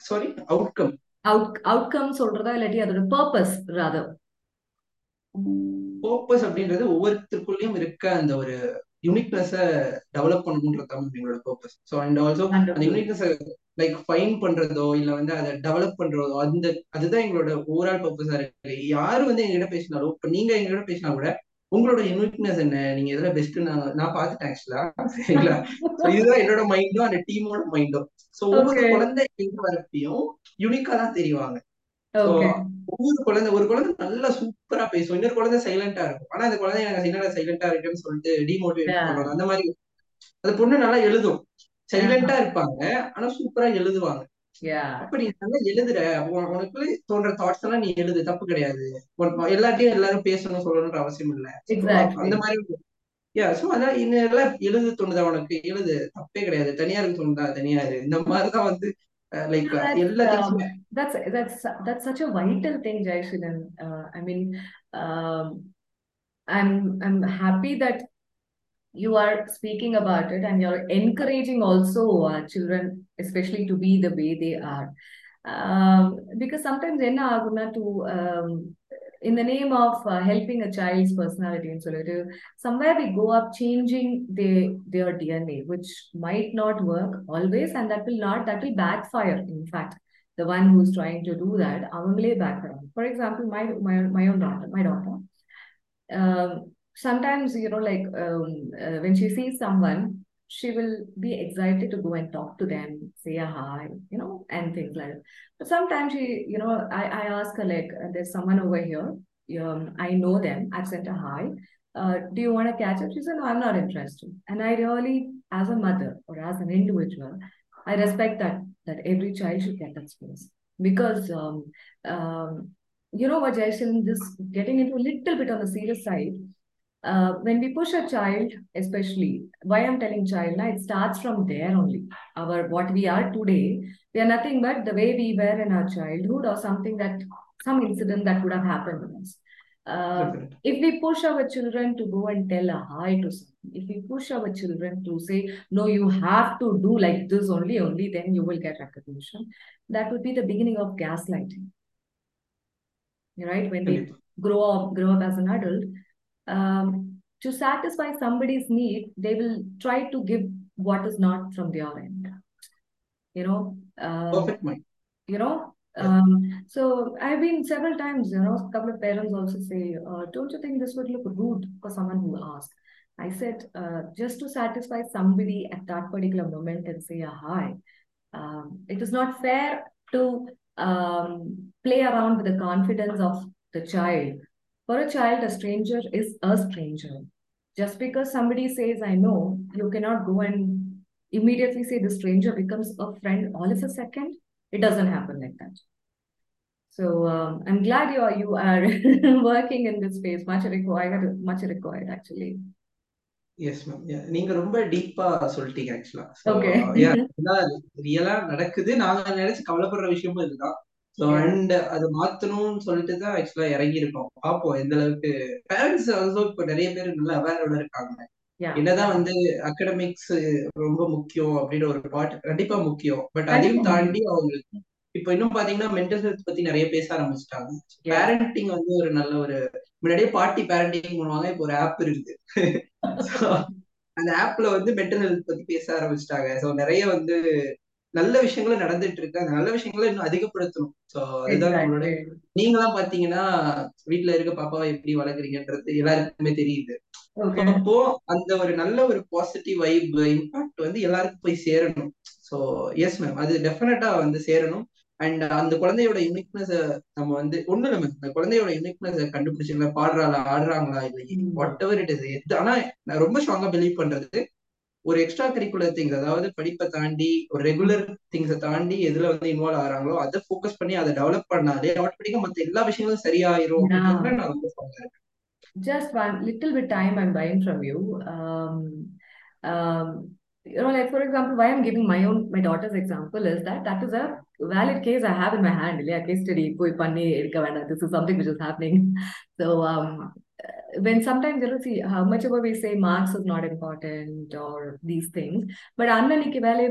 Sorry, outcome. Out outcome சொல்றதா இல்லாட்டி அதோட purpose rather. பர்பஸ் அப்படின்றது ஒவ்வொருத்தருக்குள்ளயும் இருக்க அந்த ஒரு யூனிக்னஸ டெவலப் பண்ணணும்ன்றதுதான் எங்களோட பர்பஸ். ஸோ அண்ட் ஆல்சோ அந்த யூனிக்னஸை லைக் ஃபைன் பண்றதோ இல்ல வந்து அதை டெவலப் பண்றதோ அந்த அதுதான் எங்களோட ஓவரால் பர்பஸா இருக்கு. யாரு வந்து எங்ககிட்ட பேசினாலும் இப்ப நீங்க எங்ககிட்ட பேசினா கூட உங்களோட யூனிக்னஸ் என்ன, நீங்க எதுல பெஸ்ட் நான் நான் பாத்துட்டேன் ஆக்சுவலா சரிங்களா. இதுதான் என்னோட மைண்டும் அந்த டீமோட மைண்டும். ஸோ ஒவ்வொரு குழந்தை எங்க வரப்பையும் யூனிக்கா தான் தெரிவாங்க. ஒவ்வொரு குழந்தை ஒரு குழந்தை நல்லா சூப்பரா பேசும், இன்னொரு குழந்தை சைலண்டா இருக்கும். ஆனா அந்த குழந்தை எனக்கு என்னடா சைலண்டா இருக்குன்னு சொல்லிட்டு டிமோட்டிவேட் பண்ணுவாங்க. அந்த மாதிரி அந்த பொண்ணு நல்லா எழுதும், சைலண்டா இருப்பாங்க ஆனா சூப்பரா எழுதுவாங்க. அப்ப நீ நல்லா எழுதுற உனக்குள்ள தோன்ற தாட்ஸ் எல்லாம் நீ எழுது, தப்பு கிடையாது. எல்லாத்தையும் எல்லாரும் பேசணும் சொல்லணும்ன்ற அவசியம் இல்ல. அந்த மாதிரி யா சோ அதான் இன்னும் எழுது தோணுதா உனக்கு எழுது, தப்பே கிடையாது. தனியாருக்கு தோணுதா தனியாரு. இந்த மாதிரிதான் வந்து like so that's, uh, um, that's that's that's such a vital thing, Jayaseelan. uh, I mean um, i'm i'm happy that you are speaking about it and you're encouraging also uh, children especially to be the way they are, um, because sometimes enna aguna to um, in the name of uh, helping a child's personality and solidity somewhere we go up changing their their D N A which might not work always, and that will not that will backfire. In fact, the one who's trying to do that avangale backfire. For example, my my my own daughter my daughter um, sometimes you know like um, uh, when she sees someone she will be excited to go and talk to them, say hi, you know, know, and things like that. But sometimes she, you know, I, I ask her, like, there's someone over here, um, I know them, I've sent a hi, uh, do you want to catch up? She said, no, I'm not interested. And I really, as a mother or as an individual, I respect that, that every child should get that space. Because, um, um, you know what, Jayaseelan, just getting into a little bit on the serious side, Uh, when we push a child, especially, why I'm telling child, na, it starts from there only. Our what we are today, we are nothing but the way we were in our childhood, or something that, some incident that would have happened to us. Uh, if we push our children to go and tell a hi to someone, if we push our children to say, no, you have to do like this only, only then you will get recognition, that would be the beginning of gaslighting. Right? When they grow up, grow up as an adult, Um, to satisfy somebody's need, they will try to give what is not from their end. You know, um, perfect mind. You know, um, so I've been several times. You know, a couple of parents also say, uh, "Don't you think this would look rude for someone who asked?" I said, uh, "Just to satisfy somebody at that particular moment and say a hi, um, it is not fair to um, play around with the confidence of the child." For a child, a stranger is a stranger. Just because somebody says, I know, you cannot go and immediately say the stranger becomes a friend all of a second. It doesn't happen like that. So um, I'm glad you are, you are working in this space. Much required, much required actually. Yes, ma'am. Yeah, நீங்க ரொம்ப டீப்பா சொல்லிட்டீங்க actually. Okay. Yeah, ரியலா நடக்குது. நாங்க நினைச்சு கவலைப்படுற விஷயமும் இதுதான். So yeah. And அது மாத்தணும் சொல்லிட்டு தான் एक्चुअली இறங்கி இருக்கோம். பாப்போம் எந்த அளவுக்கு parents also இப்ப நிறைய பேர் நல்ல அவேரோட இருக்காங்க. என்னதான் வந்து அகாடமிக்ஸ் ரொம்ப முக்கியம் அப்படின ஒரு பார்ட் கண்டிப்பா முக்கியம். பட் அதையும் தாண்டி அவங்களுக்கு இப்போ இன்னும் பாத்தீங்கன்னா மெண்டல் ஹெல்த் பத்தி நிறைய பேச ஆரம்பிச்சிட்டாங்க. பேரண்டிங் வந்து ஒரு நல்ல ஒரு முன்னாடியே பார்ட்டி பேரண்டிங் பண்ணுவாங்க. இப்போ ஒரு ஆப் இருக்கு. அந்த ஆப்ல வந்து மெண்டல் ஹெல்த் பத்தி பேச ஆரம்பிச்சிட்டாங்க. சோ நிறைய வந்து நல்ல விஷயங்களும் நடந்துட்டு இருக்கு. அந்த நல்ல விஷயங்களை இன்னும் அதிகப்படுத்தணும். சோ அதுதான் நம்மளோட. நீங்க எல்லாம் பாத்தீங்கன்னா வீட்டுல இருக்க பாப்பாவை எப்படி வளர்க்குறீங்கன்றது எல்லாருக்குமே தெரியுது. அப்போ அந்த ஒரு நல்ல ஒரு பாசிட்டிவ் வைப் இம்பாக்ட் வந்து எல்லாருக்கும் போய் சேரணும். சோ எஸ் மேம், அது டெஃபினட்டா வந்து சேரணும். அண்ட் அந்த குழந்தையோட யூனிக்னஸ் நம்ம வந்து ஒண்ணு இல்லை மேம், அந்த குழந்தையோட யூனிக்னஸ் கண்டுபிடிச்சிங்களா, பாடுறாளா, ஆடுறாங்களா, இல்லை வாட் எவர் இட் இஸ். ஆனா நான் ரொம்ப ஸ்ட்ராங்கா பிலீவ் பண்றது ஒரு எக்ஸ்ட்ரா கரிக்குலர் திங்ஸ், அதாவது படிப்பை தாண்டி ஒரு ரெகுலர் திங்ஸை தாண்டி எதுல வந்து இன்வால்வ் ஆகிறாங்களோ அதை ஃபோக்கஸ் பண்ணி அதை டெவலப் பண்ணாலே ஆட்டோமேட்டிக்கா மத்த எல்லா விஷயங்களும் சரியாயிரும். நான் ரொம்ப சொல்றேன். Just one little bit time I'm buying from you. Um, um, you know, like for example, why I'm giving my own my daughter's example is that that is a valid case I have in my hand. Like a case study, போய் பண்ணி எடுக்க வேண்டாம். This is something which is happening. So. Um, When sometimes you know, see how much ever we say marks is not important or these things, but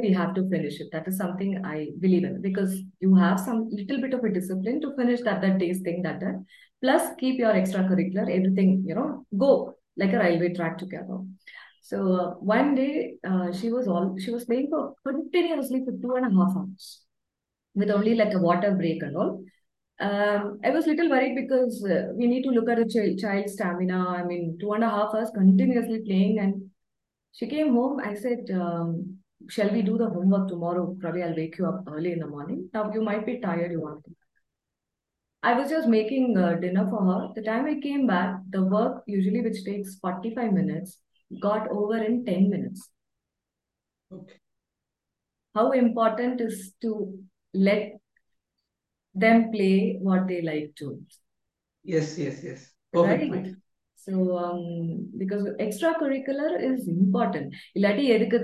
we have to finish it. That is something I believe in, because you have some little bit of a discipline to finish that that day's thing, that that. Plus keep your extracurricular everything, you know, go like a railway track together. So uh, one day uh, she was all she was playing for continuously for two and a half hours with only like a water break and all. Um, I was a little worried because uh, we need to look at the ch child's stamina. I mean, two and a half hours continuously playing. And she came home. I said, um, shall we do the homework tomorrow? Probably I'll wake you up early in the morning. Now, you might be tired. You want to. I was just making uh, dinner for her. The time I came back, the work usually which takes forty-five minutes got over in ten minutes. Okay. How important is to let them play what they like to. Yes, yes, yes. Perfect. Right? So, um, because extracurricular is important.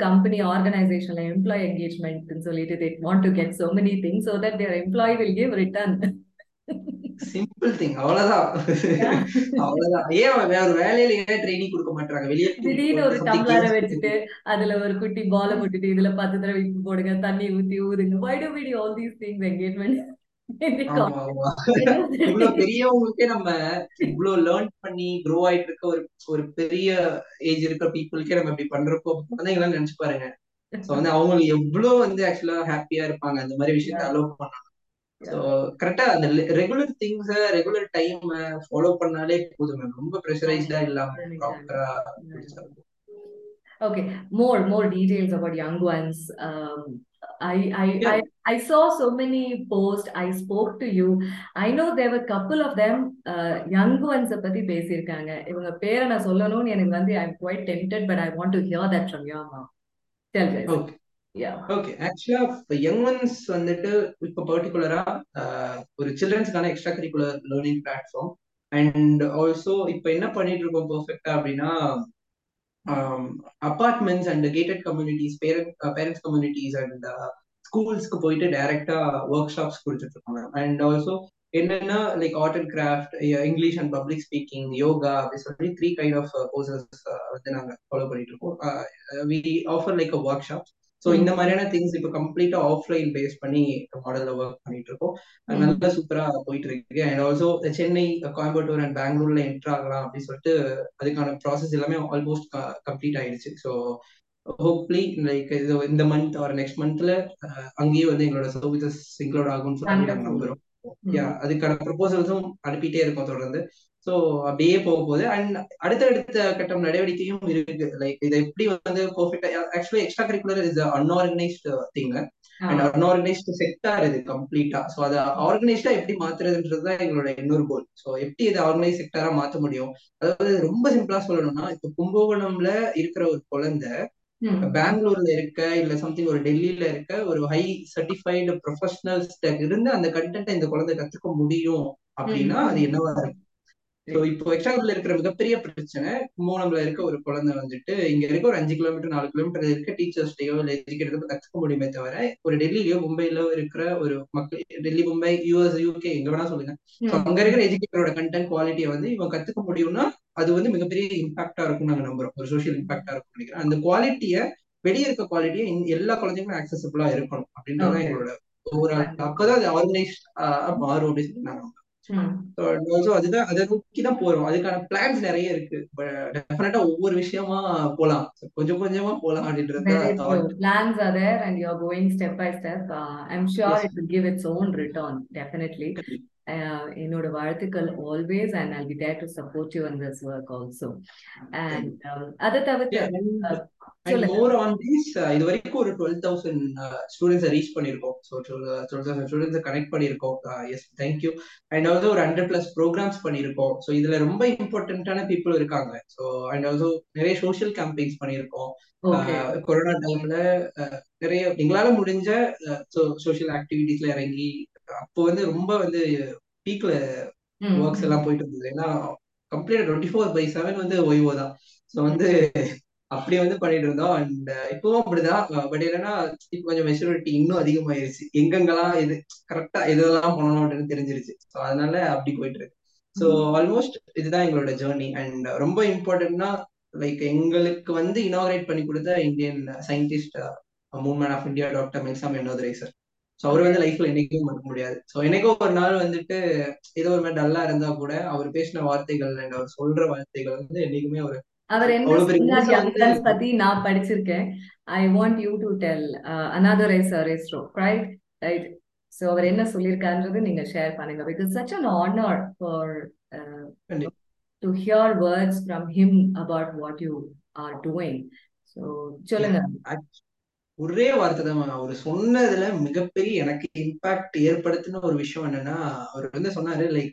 Company, organizational, employee engagement, consolidated, they want to get so many things so that their employee will give return. Simple thing. Yeah. Why do we do all these things, engagement? இவ்வளவு பெரியவங்களுக்கே நம்ம இவ்வளவு learn பண்ணி grow ஆயிட்டு இருக்க ஒரு ஒரு பெரிய age இருக்க பீப்புளுக்கே நம்ம இப்படி பண்றப்போ குழந்தைங்களாம் நினைச்சு பாருங்க. சோ வந்து அவங்க எவ்வளவு வந்து ஆக்சுவலா ஹாப்பியா இருப்பாங்க அந்த மாதிரி விஷயத்த அலோவ் பண்ணாங்க. சோ கரெக்டா அந்த ரெகுலர் திங்ஸ ரெகுலர் டைம் ஃபாலோ பண்ணாலே போதும். ரொம்ப ப்ரெஷரைஸ்டா இல்லாம ப்ராப்பரா. Okay, more more details about young ones. Um, I I, yeah. I I saw so many posts. I spoke to you. I know there were a couple of them. Uh, young ones patti pesirukanga. Ivanga pera na sollanonu enakku vandu I'm quite tempted, but I want to hear that from your mouth. Tell me. Okay. Yeah. Okay. Actually, for young ones vandu ipo particular uh, oru children's kana extracurricular learning platform, and also ipo enna pannitrukom perfect ah appadina Um, apartments and the gated communities, parent, uh, parents communities and uh, schools direct uh, workshops, and also in uh, like art and craft, uh, English and public speaking, yoga, basically three kind of uh, courses uh, follow. Uh, we offer like a workshop. So mm-hmm. in the Mariana things if a complete offline based pani model work and mm-hmm. and also Chennai, Coimbatore and Bangalore la entra process almost uh, complete. So hopefully like in the month or next month la angiye vandha services include aagum number. Yeah, adukana proposals adupite irukom thodrande. So, a day for and other katam nadavadikiyum like perfect. Actually, extracurricular is an unorganized thing, uh, and unorganized sector is complete. So, the organized every matter is another goal. So, every the organized sector matter mudio. That is very simple. So, na, if Kumbakonam le irukra kolan there, Bangalore le something or Delhi le or high certified professionals there, irundha and the content in the kolan the kathukko mudiyo. Apdina, adi enna. So, if you have a career, you teachers, educators, and Delhi, Mumbai, U S, U K, so, educator content quality, impact social impact. And the quality, quality accessible. Overall, Mm. So also other other plans but definitely over pola. So, pola plans are there and you're going step by step. Uh, I'm sure yes. It will give its own return, definitely. Uh, you know, the vertical always, and I'll be there to support you in this work also. And um, other than yeah, uh, and more on this, uh, this is twelve thousand uh, students are reached. So, twelve thousand students are connected. Uh, yes, thank you. And also, one hundred plus programs. So, this is very important people. So, and also, there are social campaigns. Okay. Uh, corona time, uh, there are uh, so social activities. The peak works complete twenty-four by seven. So, and but maturity correct. So, almost it's the journey, and Rumba important like inaugurate Indian scientist movement of India, Doctor Mylswamy Annadurai. So, I was life. So, I was like, I was like, I was like, I was like, I was like, I want you to tell Annadurai sir, right? Right. So, I was like, share because such an honor for uh, to hear words from him about what you are doing. So, yeah. ஒரே வார்த்தை தான் அவர் சொன்னதுல மிகப்பெரிய எனக்கு impact ஏற்படுத்தின ஒரு விஷயம் என்னன்னா அவர் வந்து சொன்னாரு லைக்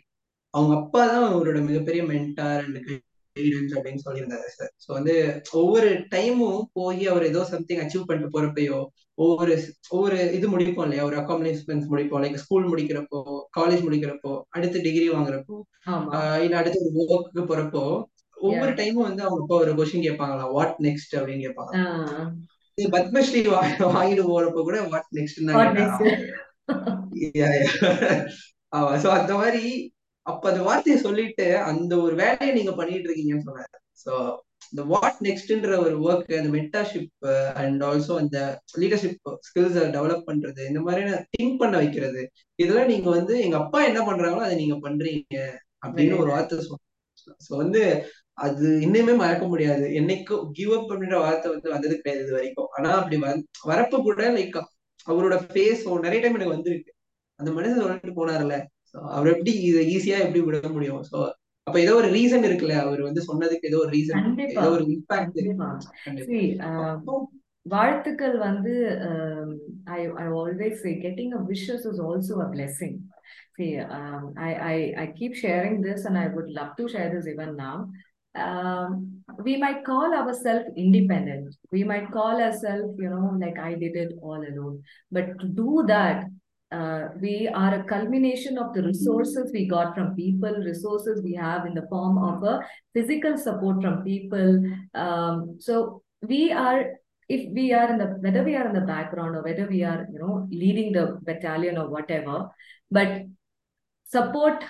அவங்க அப்பா தான் அவரோட மிகப்பெரிய மென்டார் அண்ட் கைடன்ஸ் அப்படின்னு சொல்லியிருந்தாரு சார். ஸோ வந்து ஒவ்வொரு டைமும் போய் அவர் ஏதோ சம்திங் அச்சீவ் பண்ணிட்டு போறப்பையோ ஒவ்வொரு ஒவ்வொரு இது முடிப்போம் இல்லையா, ஒரு அக்காம்ப்ளிஷ்மெண்ட்ஸ் முடிப்போம் லைக் ஸ்கூல் முடிக்கிறப்போ, காலேஜ் முடிக்கிறப்போ, அடுத்து டிகிரி வாங்குறப்போ, இல்லை அடுத்து ஒரு ஒர்க்குக்கு போறப்போ ஒவ்வொரு டைமும் வந்து அவங்க அப்பா ஒரு கொஸ்டின் கேட்பாங்களா, வாட் நெக்ஸ்ட் அப்படின்னு கேட்பாங்க. பத்மஸ்ரீ வாங்கிட்டு போறப்ப கூட வாட் நெக்ஸ்ட் அந்த மாதிரி அப்ப அந்த வார்த்தையை சொல்லிட்டு அந்த ஒரு வேலையை நீங்க பண்ணிட்டு இருக்கீங்கன்னு சொன்னாரு. சோ இந்த வாட் நெக்ஸ்ட்ன்ற ஒரு ஒர்க், அந்த மென்டார்ஷிப் அண்ட் ஆல்சோ அந்த லீடர்ஷிப் ஸ்கில்ஸ் டெவலப் பண்றது, இந்த மாதிரியான திங்க் பண்ண வைக்கிறது, இதெல்லாம் நீங்க வந்து எங்க அப்பா என்ன பண்றாங்களோ அதை நீங்க பண்றீங்க அப்படின்னு ஒரு வார்த்தை சொன்னாங்க. சோ வந்து அது இன்னுமே மறக்க முடியாது. என்னைக்கு கிவ் அப் அப்படின்ற வார்த்தை வந்து வந்தது கிடையாது இது வரைக்கும். ஆனா அப்படி வரப்ப கூட லைக் அவரோட ஃபேஸ் நிறைய டைம் எனக்கு வந்திருக்கு. அந்த மனுஷன் சொல்லிட்டு போனார்ல, அவர் எப்படி இதை ஈஸியா எப்படி விட முடியும்? சோ அப்ப ஏதோ ஒரு ரீசன் இருக்குல்ல, அவர் வந்து சொன்னதுக்கு ஏதோ ஒரு ரீசன், ஏதோ ஒரு impact. Varthukal vandu, I I always say getting a wishes is also a blessing. See, um, I I I keep sharing this, and I would love to share this even now. Um, we might call ourselves independent. We might call ourselves, you know, like I did it all alone. But to do that, uh, we are a culmination of the resources we got from people, resources we have in the form of a physical support from people. Um, so we are. If we are in the, whether we are in the background or whether we are, you know, leading the battalion or whatever, but support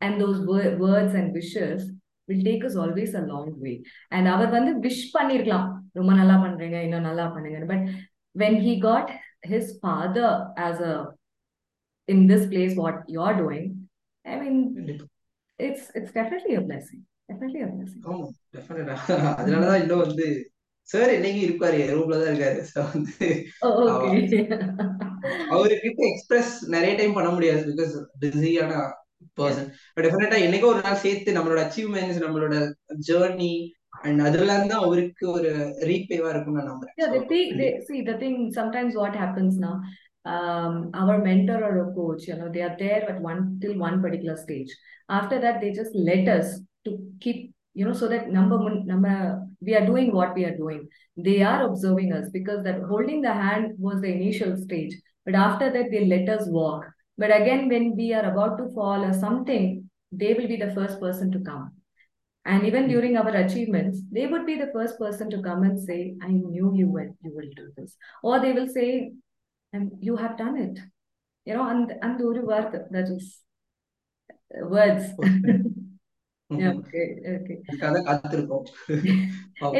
and those wor words and wishes will take us always a long way. And our vandu wish panirkalam, Roma nalla panrenga, inna nalla panrenga. But when he got his father as a, in this place, what you're doing, I mean, it's it's definitely a blessing. Definitely a blessing. Oh, definitely. Sir, you are so, oh, okay. Our express narrative because busy a person. Yeah. But definitely, our achievements, our journey, and other land, repay. Yeah, they think, they, see the thing. Sometimes what happens now, um, our mentor or a coach, you know, they are there at one till one particular stage. After that, they just let us to keep. You know, so that number number we are doing what we are doing. They are observing us because that holding the hand was the initial stage. But after that, they let us walk. But again, when we are about to fall or something, they will be the first person to come. And even during our achievements, they would be the first person to come and say, I knew you will, you will do this. Or they will say, you have done it. You know, and that is words. Yeah, okay, okay. It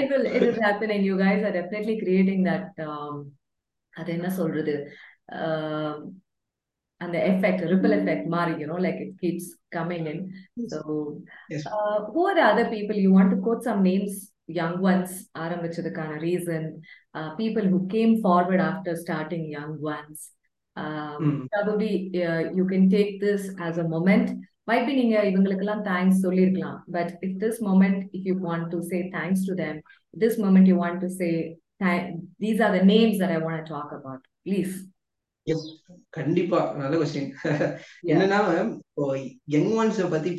will it will happen, and you guys are definitely creating that um uh, and the effect, ripple effect, Mari, you know, like it keeps coming in. So uh, who are the other people? You want to quote some names, young ones, Arambachadakana reason, uh, people who came forward after starting Young Ones. Um, mm. Probably uh, you can take this as a moment. Might be even thanks, but if this moment, if you want to say thanks to them, this moment you want to say, these are the names that I want to talk about, please. Yes, Kandipa, another question. Young ones, like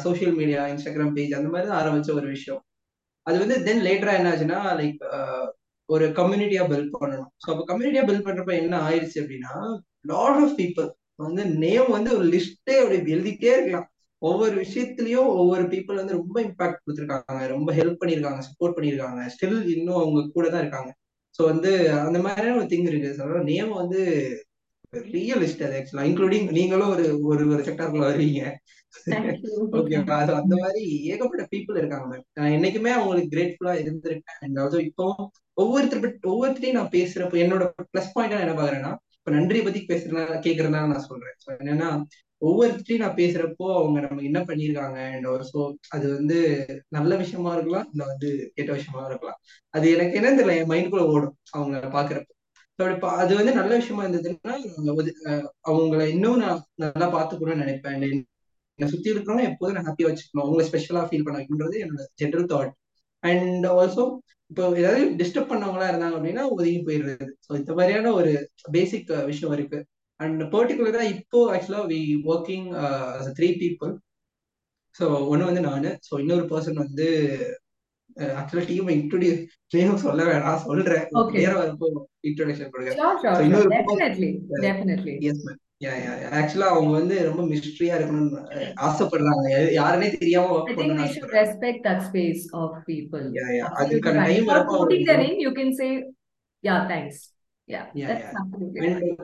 social media, Instagram page, and then later, like uh, or a community build. So, a community build, lot of people. The name on the list over Vishitlio, over people and the Rumba impact with Rumba help Paniranga, support Paniranga, still you know Kudanakanga. So on the on the manner of things, name on the real list, including Ningalo or sector glory. Okay, on the very people are coming. I make a grateful and also over three now pace up plus point and a barana. நன்றி பத்தி பேசுறதுனால கேக்குறதுனால நான் சொல்றேன். So என்னன்னா ஒவ்வொருத்தி நான் பேசுறப்போ அவங்க நமக்கு என்ன பண்ணிருக்காங்க and also அது வந்து நல்ல விஷயமா இருக்கலாம் இல்ல வந்து கெட்ட விஷயமா இருக்கலாம். அது எனக்கு என்ன தெரியல என் மைண்ட் குள்ள ஓடும் அவங்கள பாக்குறப்ப. சோ அது வந்து நல்ல விஷயமா இருந்ததுன்னா அவங்கள இன்னும் நான் நல்லா பாத்துக்கணும்னு நினைப்பேன். நான் சுத்தி இருக்கறவங்க எப்பவும் நான் ஹாப்பியா வச்சுக்கணும். அவங்கள ஸ்பெஷலா ஃபீல் பண்ண வைக்கணும்ன்றது என்னோட ஜெனரல் தாட். And also இப்போ ஏதாவது டிஸ்டர்ப் பண்ணவங்களா இருந்தாங்க அப்படினா ஒதுங்கி போயிடுறது. சோ இந்த மாதிரியான ஒரு பேசிக் விஷயம் இருக்கு. அண்ட் பர்టిక్యులரா இப்போ actually we working uh, as a three people. So ஒன்னு வந்து நானு, சோ இன்னொரு पर्सन வந்து एक्चुअली டீம் இன்ட்ரோடியூஸ் நேம் சொல்ல வேணாம் சொல்றேன். வேற வரப்போ இன்ட்ரோடக்ஷன் கொடுங்க. சோ இன்னொரு definitely definitely yes ma'am. Yeah yeah actually அவங்க வந்து ரொம்ப மிஸ்ட்ரியா இருக்கணும் ஆசைப்படுறாங்க யாரனே தெரியாம work பண்ணனும். I think respect that space of people. Yeah yeah அதுக்கு டைம் வரப்போ you can say yeah thanks. Yeah yeah that's absolutely right.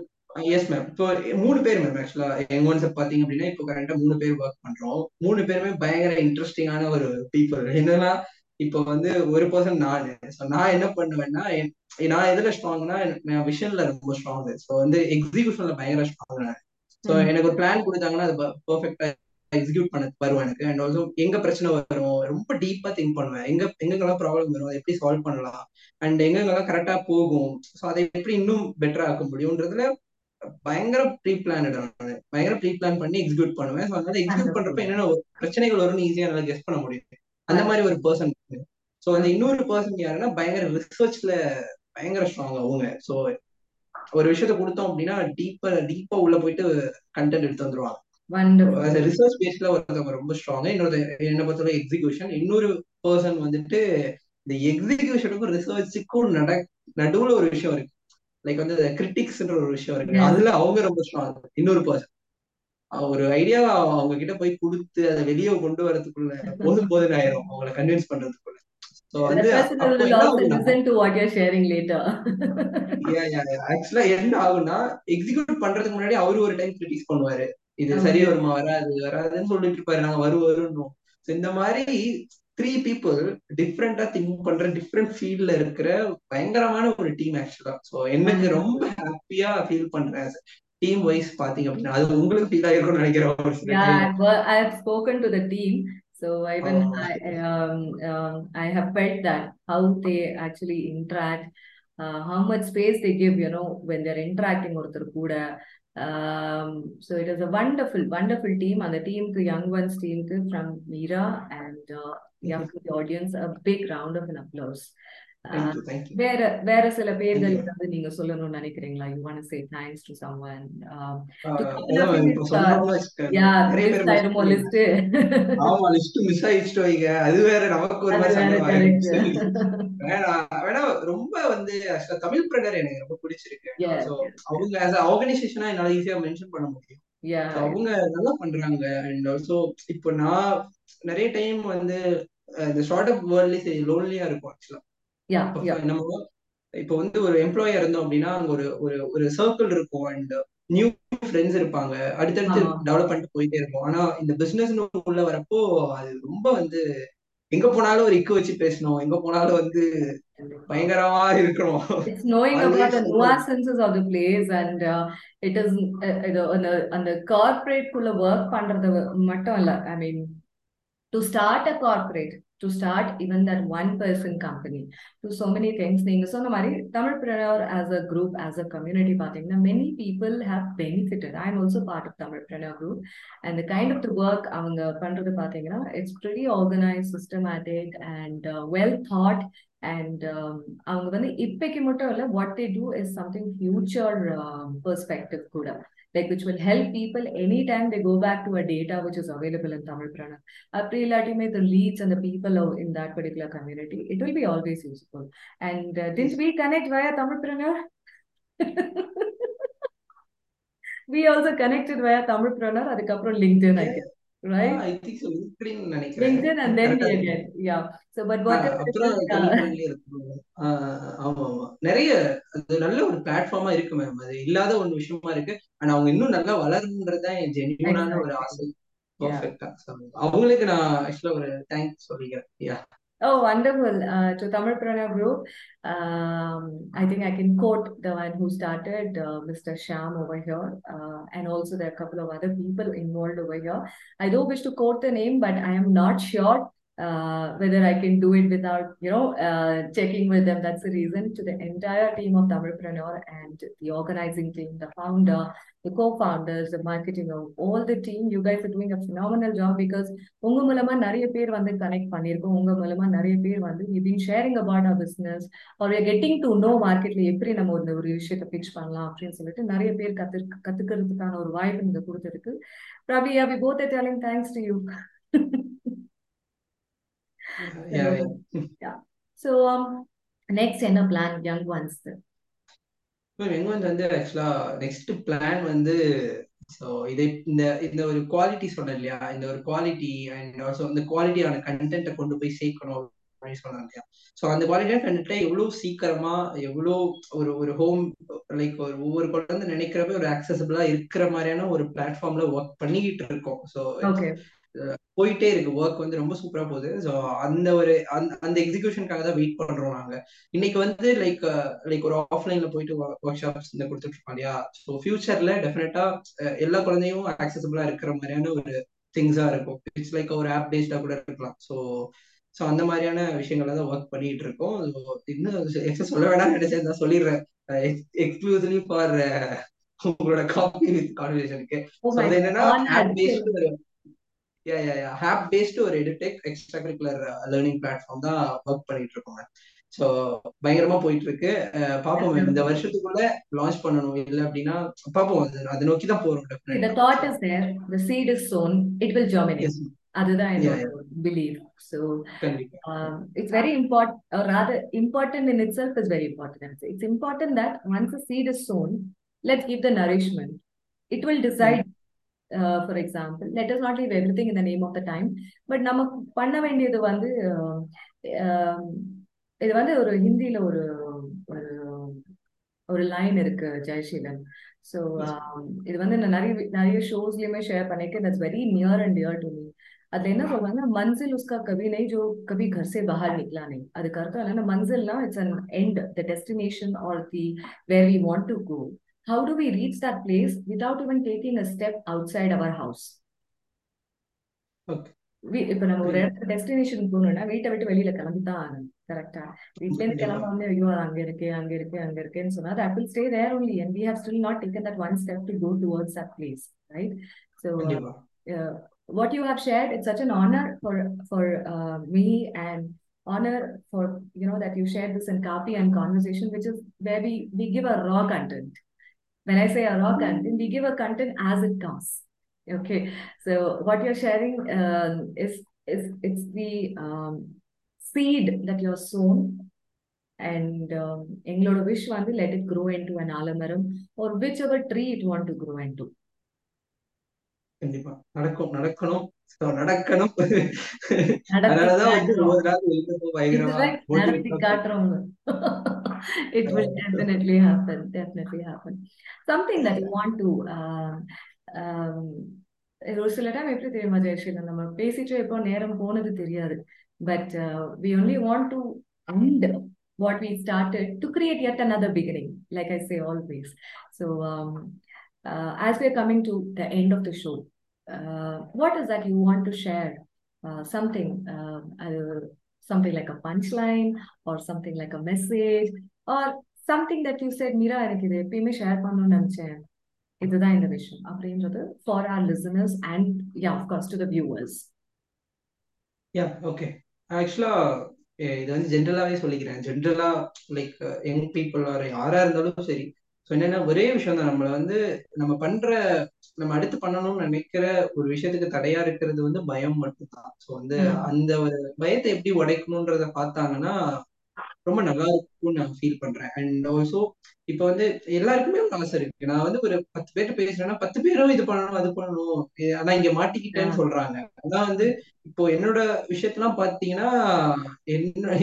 Yes ma'am. So மூணு பேர் ma'am actually Young Ones பாத்தீங்க அப்படினா இப்போ கரெண்டா மூணு பேர் work பண்றோம். மூணு பேருமே பயங்கர இன்ட்ரஸ்டிங்கான ஒரு people. என்னன்னா இப்போ வந்து ஒரு पर्सन நான் சோ நான் என்ன பண்ணுவேன்னா நான் எதுல ஸ்ட்ராங்னா நான் விஷன்ல ரொம்ப ஸ்ட்ராங். சோ வந்து எக்ஸிகியூஷன்ல பயங்கர ஸ்ட்ராங். சோ எனக்கு ஒரு பிளான் கொடுத்தாங்கன்னா அது பெர்ஃபெக்ட்டா எக்ஸிக்யூட் பண்ண வருவேன் எனக்கு. அண்ட் ஆல்சோ எங்க பிரச்சனை வரும் ரொம்ப டீப்பா திங்க் பண்ணுவேன். எங்க எங்கெல்லாம் ப்ராப்ளம் வரும் அதை எப்படி சால்வ் பண்ணலாம் அண்ட் எங்கெல்லாம் கரெக்டா போகும். சோ அதை எப்படி இன்னும் பெட்டரா ஆக்க முடியும்ன்றதுல பயங்கர ப்ரீ பிளான் எடுப்பேன். பயங்கர ப்ரீ பிளான் பண்ணி எக்ஸிக்யூட் பண்ணுவேன். சோ அதனால எக்ஸிக்யூட் பண்றப்ப என்னென்ன பிரச்சனைகள் வரும்னு ஈஸியா என்னால கெஸ் பண்ண முடியும். அந்த மாதிரி ஒரு person. So and another person yarana பயங்கர researchல பயங்கர strong அவங்க. So ஒரு விஷயத்தை கொடுத்தோம் அப்படினா deep deep உள்ள போயிட்டு content எடுத்து வந்துருவாங்க. Wonderful. அந்த research baseல வரதுக்கு ரொம்ப strong. இன்னொரு என்ன பார்த்தா execution. இன்னொரு person வந்துட்டு இந்த எக்ஸிகியூஷனுக்கும் ரிசர்ச்சுக்கும் நட நடுவுல ஒரு விஷயம் இருக்கு. லைக் வந்து கிரிட்டிக்ஸ்ன்ற ஒரு விஷயம் இருக்கு. அதுல அவங்க ரொம்ப ஸ்ட்ராங். இன்னொரு பர்சன் ஒரு ஐடியா அவங்க கிட்ட போய் கொடுத்து அதை வெளியே கொண்டு வரதுக்குள்ள போதும் போதுன்னு ஆயிரும் அவங்களை கன்வின்ஸ் பண்றதுக்குள்ள. ஸோ வந்து ஆக்சுவலா என்ன ஆகும்னா எக்ஸிக்யூட் பண்றதுக்கு முன்னாடி அவரு ஒரு டைம் கிரிட்டிக்ஸ் பண்ணுவாரு. இது சரி வருமா வராது வராதுன்னு சொல்லிட்டு இருப்பாரு. நாங்க வரும் வரும்னோம். ஸோ இந்த மாதிரி three people டிஃப்ரெண்டா திங்க் பண்ற டிஃப்ரெண்ட் ஃபீல்ட்ல இருக்கிற பயங்கரமான ஒரு டீம் ஆக்சுவலா. சோ எனக்கு ரொம்ப ஹாப்பியா ஃபீல் பண்றேன் டீம் வைஸ் பாத்தீங்க அப்படின்னா. அது உங்களுக்கு ஃபீல் ஆயிருக்கும்னு நினைக்கிறேன். I have spoken to the team. So even I, um, um, I have felt that how they actually interact, uh, how much space they give, you know, when they're interacting ஒருத்தர் கூட. Um, so it is a wonderful, wonderful team, and the team, the Young Ones team from Meera, and uh, yeah, to the audience, a big round of an applause. Thank uh, you, thank you. Where, where is the pair that you have been saying? Like you want to say thanks to someone? Um, uh, to uh, uh, yeah, this I don't list. Ah, list to miss a list to iga. Adu where na vakku ormai samne vai. Where na, where na romba vande ashka Tamilpreneur ene romba pudichirukku. So avunga as an organization na enna easy ah mention panna mudiyum. Yeah. So avunga nalla pandranga, and also ipo na nare time vande the sort of worldly say lonely ah irukum actually. இப்ப வந்து ஒரு எம்ப்ளாயா இருந்தோம் அப்படின்னா அங்க ஒரு ஒரு circle இருக்கும் and new friends இருப்பாங்க. அடுத்தடுத்து டெவலப் பண்ணிட்டு போயிட்டே இருக்கும். ஆனா இந்த பிசினஸ் உள்ள வரப்போ அது ரொம்ப வந்து எங்க போனாலும் ஒரு இக்கு வச்சு பேசணும், எங்க போனாலும் வந்து பயங்கரமா இருக்கணும். It's knowing about the nuances of the place, and uh, it is அந்த கார்ப்பரேட் குள்ள வர்க் பண்றது மட்டும் இல்ல. I mean, to start a corporate, to start even that one person company, to so many things. So Tamilpreneur as a group, as a community, many people have benefited. I'm also part of Tamilpreneur group, and the kind of the work it's pretty organized, systematic, and uh, well thought, and um, what they do is something future uh, perspective, like which will help people anytime they go back to a data which is available in Tamilpreneur. April, the leads and the people in that particular community, it will be always useful. And uh, did we connect via Tamilpreneur? We also connected via Tamilpreneur, adukapra LinkedIn, I guess. Right? Ah, I think so. LinkedIn, LinkedIn and then we again. Yeah. So, but what ah, is it? நிறைய அது நல்ல ஒரு பிளாட்ஃபார்மா இருக்கு ma'am. அது இல்லாத ஒரு விஷயமா இருக்கு. ஆனா அவங்க இன்னும் நல்லா வளரணும்ன்றதுதான் என் ஜெனியூனான ஒரு ஆசை. பெர்ஃபெக்ட்டா அவங்களுக்கு நான் ஆக்சுவலா ஒரு தேங்க்ஸ் சொல்லிக்கிறேன். யா. Oh, wonderful. Uh, to Tamilpreneur Group, um, I think I can quote the one who started, uh, Mister Shyam over here, uh, and also there are a couple of other people involved over here. I do wish to quote the name, but I am not sure uh, whether I can do it without, you know, uh, checking with them. That's the reason. To the entire team of Tamilpreneur and the organizing team, the founder, the co-founders, the marketing, all the team, you guys are doing a phenomenal job, because unga mulama nariya per vandu connect pannirkom, unga mulama nariya per vandu we've been sharing about our business, or we are getting to know market la eppadi nam oru vishayatha pitch pannalam appdinu solittu nariya per kathukkuradhukana oru vaayipu inga kuduthirukku. Probably we both are telling thanks to you. Yeah, yeah. Yeah. So um, next enna plan Young Ones? எங்க வந்து ஆக்சுவலா next plan வந்து so இதை இந்த இந்த ஒரு quality சொன்னேன் இல்லையா, இந்த ஒரு குவாலிட்டி அண்ட் ஆல்சோ இந்த குவாலிட்டியான கண்டென்ட்டை கொண்டு போய் சேர்க்கணும் அப்படின்னு சொன்னாங்க இல்லையா. ஸோ அந்த குவாலிட்டியான கண்டென்ட்டை எவ்வளோ சீக்கிரமா எவ்வளோ ஒரு ஒரு ஹோம் லைக் ஒரு ஒவ்வொரு குழந்தை நினைக்கிறப்ப ஒரு ஆக்சசபிளா இருக்கிற மாதிரியான ஒரு பிளாட்ஃபார்ம்ல ஒர்க் பண்ணிக்கிட்டு இருக்கோம். ஸோ போயிட்டே இருக்கு ஒர்க் வந்து ரொம்ப சூப்பரா போகுது. ஸோ அந்த ஒரு அந்த எக்ஸிகியூஷனுக்காக தான் வெயிட் பண்றோம் நாங்க. இன்னைக்கு வந்து லைக் லைக் ஒரு ஆஃப்லைன்ல போயிட்டு ஒர்க் ஷாப்ஸ் இந்த கொடுத்துட்டு இருக்கோம் இல்லையா. ஸோ ஃபியூச்சர்ல டெஃபினட்டா எல்லா குழந்தையும் ஆக்சசபிளா இருக்கிற மாதிரியான ஒரு திங்ஸா இருக்கும். இட்ஸ் லைக் ஒரு ஆப் பேஸ்டா கூட இருக்கலாம். ஸோ ஸோ அந்த மாதிரியான விஷயங்கள்ல தான் ஒர்க் பண்ணிட்டு இருக்கோம். இன்னும் சொல்ல வேணாம்னு நினைச்சேன் தான் சொல்லிடுறேன். எக்ஸ்க்ளூசிவ்லி ஃபார் உங்களோட காபி வித் கான்வர்சேஷனுக்கு என்னன்னா Yeah, yeah, yeah. App based or edutech extracurricular uh, learning platform da work பண்ணிட்டு இருக்கோம். So பயங்கரமா போயிட்டு இருக்கு. பாப்போம் இந்த வருஷத்துக்குள்ள லான்ச் பண்ணனும் இல்ல அப்படினா பாப்போம் அது நோக்கி தான் போறோம் definitely. The thought is there, the seed is sown, it will germinate. Yes. Other I yeah, yeah. believe. So um, it's very important, or rather important in itself is very important. It's important that once a seed is sown, let's give the nourishment. It will decide, uh, for example, let us not leave everything in the name of the time, but namak panna vendiyadu vandu idu vandu oru Hindi la oru oru line irukku Jayaseelan. So idu vandu na nariya nariya shows liyume share panikken, that's very near and dear to me. Adena na manzil uska kabhi nahi jo kabhi ghar se bahar nikla nahi adu karta na manzil na it's an end, the destination or the where we want to go. How do we reach that place without even taking a step outside our house? Okay, we ipo nam or destination ponona veeta vetu velila kalamita correct ah veetla irukka kalamavane ayyo anga iruke anga iruke anga iruke nu sonna that will stay there only and we have still not taken that one step to go towards that place, right? So uh, uh, what you have shared, it's such an honor for for uh, me, and honor for, you know, that you shared this in Kaapi and Conversation, which is where we we give a raw content. When I say a raw content, we give a content as it comes. Okay, so what you're sharing uh, is is it's the um, seed that you're sown, and engloda wish vandu let it grow into an alamaram or whichever tree it want to grow into. நடக்கும் நடக்கணும் நடக்கணும் it will definitely happen, definitely happen. Something that you want to uh, um ஒரு சில time எப்படி தெரியுமா ஜெயசீலன், நம்ம பேசிட்டு எப்போ நேரம் போனது தெரியாது. But uh, we only want to end what we started to create yet another beginning, like I say always. So um, uh, as we are coming to the end of the show, Uh, what is that you want to share? Uh, something, uh, uh, something like a punchline, or something like a message, or something that you said, Meera, I need to share this. This is the innovation for our listeners and, yeah, of course, to the viewers. Yeah, okay. Actually, this is general, general, like uh, young people or R R. So என்னன்னா ஒரே விஷயம் தான், நம்மள வந்து நம்ம பண்ற நம்ம அடுத்து பண்ணணும்னு நினைக்கிற ஒரு விஷயத்துக்கு தடையா இருக்கிறது வந்து பயம் மட்டும்தான். ஸோ வந்து அந்த ஒரு பயத்தை எப்படி உடைக்கணும்ன்றத பார்த்தாங்கன்னா ரொம்ப நல்லா இருக்கும்னு நான் ஃபீல் பண்றேன். அண்ட் ஆல்சோ இப்ப வந்து எல்லாருக்குமே ஒரு ஆசை இருக்கு. நான் வந்து ஒரு பத்து பேர்ட்டு பேசுறேன்னா பத்து பேரும் இது பண்ணணும் அது பண்ணணும் ஆனா இங்க மாட்டிக்கிட்டேன்னு சொல்றாங்க. அதான் வந்து இப்போ என்னோட விஷயத்தெல்லாம் பாத்தீங்கன்னா என்ன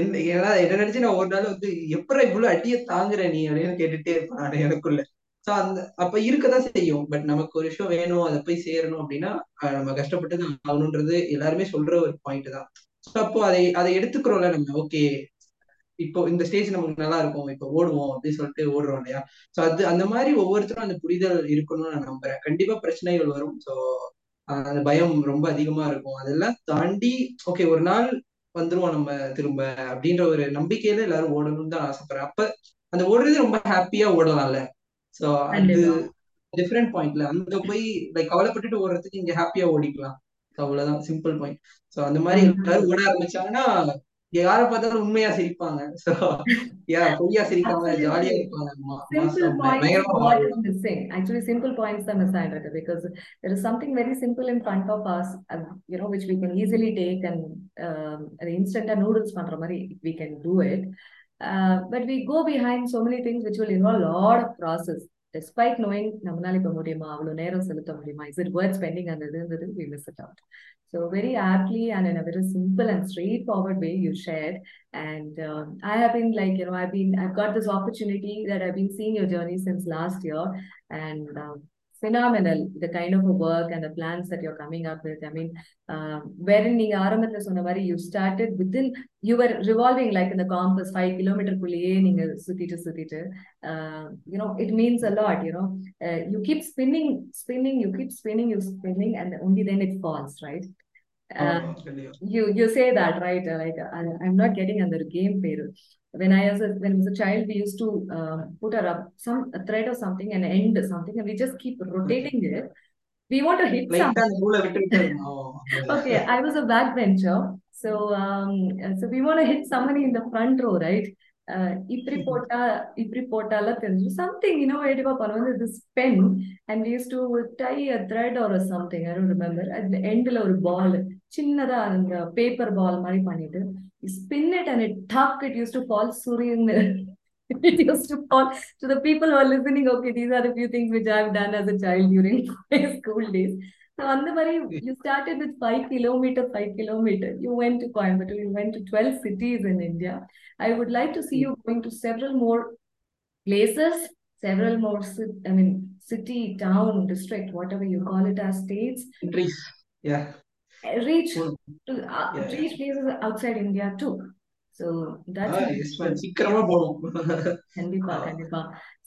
என்ன என்ன நினைச்சு நான் ஒரு நாள் வந்து எப்பற இவ்வளவு அடிய தாங்குற நீ அப்படின்னு கேட்டுட்டே இருப்பான் எனக்குள்ள. சோ அந்த அப்ப இருக்கதான் செய்யும். பட் நமக்கு ஒரு விஷயம் வேணும், அதை போய் சேரணும் அப்படின்னா நம்ம கஷ்டப்பட்டு தான் ஆகணும்ன்றது எல்லாருமே சொல்ற ஒரு பாயிண்ட் தான். சோ அப்போ அதை அதை எடுத்துக்கிறோம்ல நம்ம. ஓகே, இப்போ இந்த ஸ்டேஜ் நமக்கு நல்லா இருக்கும், இப்போ ஓடுவோம் அப்படின்னு சொல்லிட்டு ஓடுறோம் இல்லையா? சோ அது அந்த மாதிரி ஒவ்வொருத்தரும் அந்த புரிதல் இருக்கணும்னு நான் நம்புறேன். கண்டிப்பா பிரச்சனைகள் வரும். சோ அந்த பயம் ரொம்ப அதிகமா இருக்கும். அதெல்லாம் தாண்டி ஓகே ஒரு நாள் வந்துருவோம் நம்ம திரும்ப அப்படின்ற ஒரு நம்பிக்கையில எல்லாரும் ஓடணும்னு தான் ஆசைப்படுறேன். அப்ப அந்த ஓடுறதே ரொம்ப ஹாப்பியா ஓடலாம்ல. சோ அது டிஃபரெண்ட் பாயிண்ட்ல அங்க போய் லைக் கவலைப்பட்டுட்டு ஓடுறதுக்கு இங்க ஹாப்பியா ஓடிக்கலாம். அவ்வளவுதான், சிம்பிள் பாயிண்ட். சோ அந்த மாதிரி எல்லாரும் ஓட ஆரம்பிச்சாங்கன்னா யார பார்த்தாலும் உண்மையா சிரிப்பாங்க. சோ யா பொய்யா சிரிக்காம ஜாலியா இருப்பாங்க. Actually simple points are necessary because there is something very simple in front of us, you know, which we can easily take and um, instant noodles பண்ற மாதிரி we can do it, uh, but we go behind so many things which will involve a lot of process. Despite knowing நம்மளால இப்ப முடியுமா, அவ்வளவு நேரம் செலுத்த முடியுமா, is it worth spending on it, we miss it out. So very aptly and in a very simple and straightforward way you shared, and uh, I have been like, you know, I've been I've got this opportunity that I've been seeing your journey since last year, and um, phenomenal the kind of a work and the plans that you're coming up with. I mean, uh, wherein நீங்க ஆரம்பத்துல சொன்ன மாதிரி you started within, you were revolving like in the compass five kilometer குள்ளேயே நீங்க சுத்திட்டு சுத்திட்டு, you know, it means a lot, you know, uh, you keep spinning spinning you keep spinning you spinning and only then it falls, right? Uh, you you say that, right? Like I, I'm not getting under game peru. When I was a, when I was a child, we used to uh, put a, some a thread or something and end something, and we just keep rotating it We want to hit somebody. Okay, I was a backbencher. So, um, so we want to hit somebody in the front row, right? Uh, something, you know, this pen, and we used to tie a thread or something, I don't remember, at the end of a ball, a paper ball, you spin it and it tuck, it used to fall surreal. It used to fall. So the people who are listening, okay, these are a few things which I have done as a child during my school days. So Andavari, you started with five kilometer, five kilometer. You went to Coimbatore, you went to twelve cities in India. I would like to see you going to several more places, several more, I mean, city, town, district, whatever you call it as states. Countries, yeah. Reach to uh, yeah. reach places outside India too. So that's ah, yes,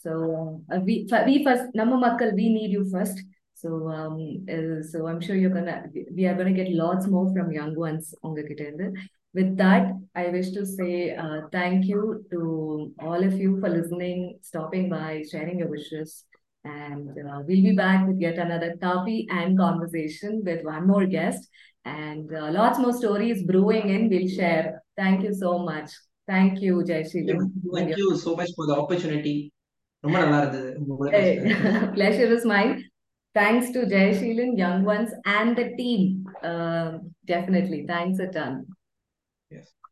so uh, we we first Namamakkal, we need you first. So, um, uh, so I'm sure you're gonna, we are gonna get lots more from young ones. With that, I wish to say uh, thank you to all of you for listening, stopping by, sharing your wishes, and uh, we'll be back with yet another Kaapi and Conversation with one more guest, and uh, lots more stories brewing in. We'll share. Thank you so much. Thank you, Jayaseelan. Thank you so much for the opportunity. Pleasure is mine. Thanks to Jayaseelan, Young Ones, and the team. Uh, definitely. Thanks a ton. Yes.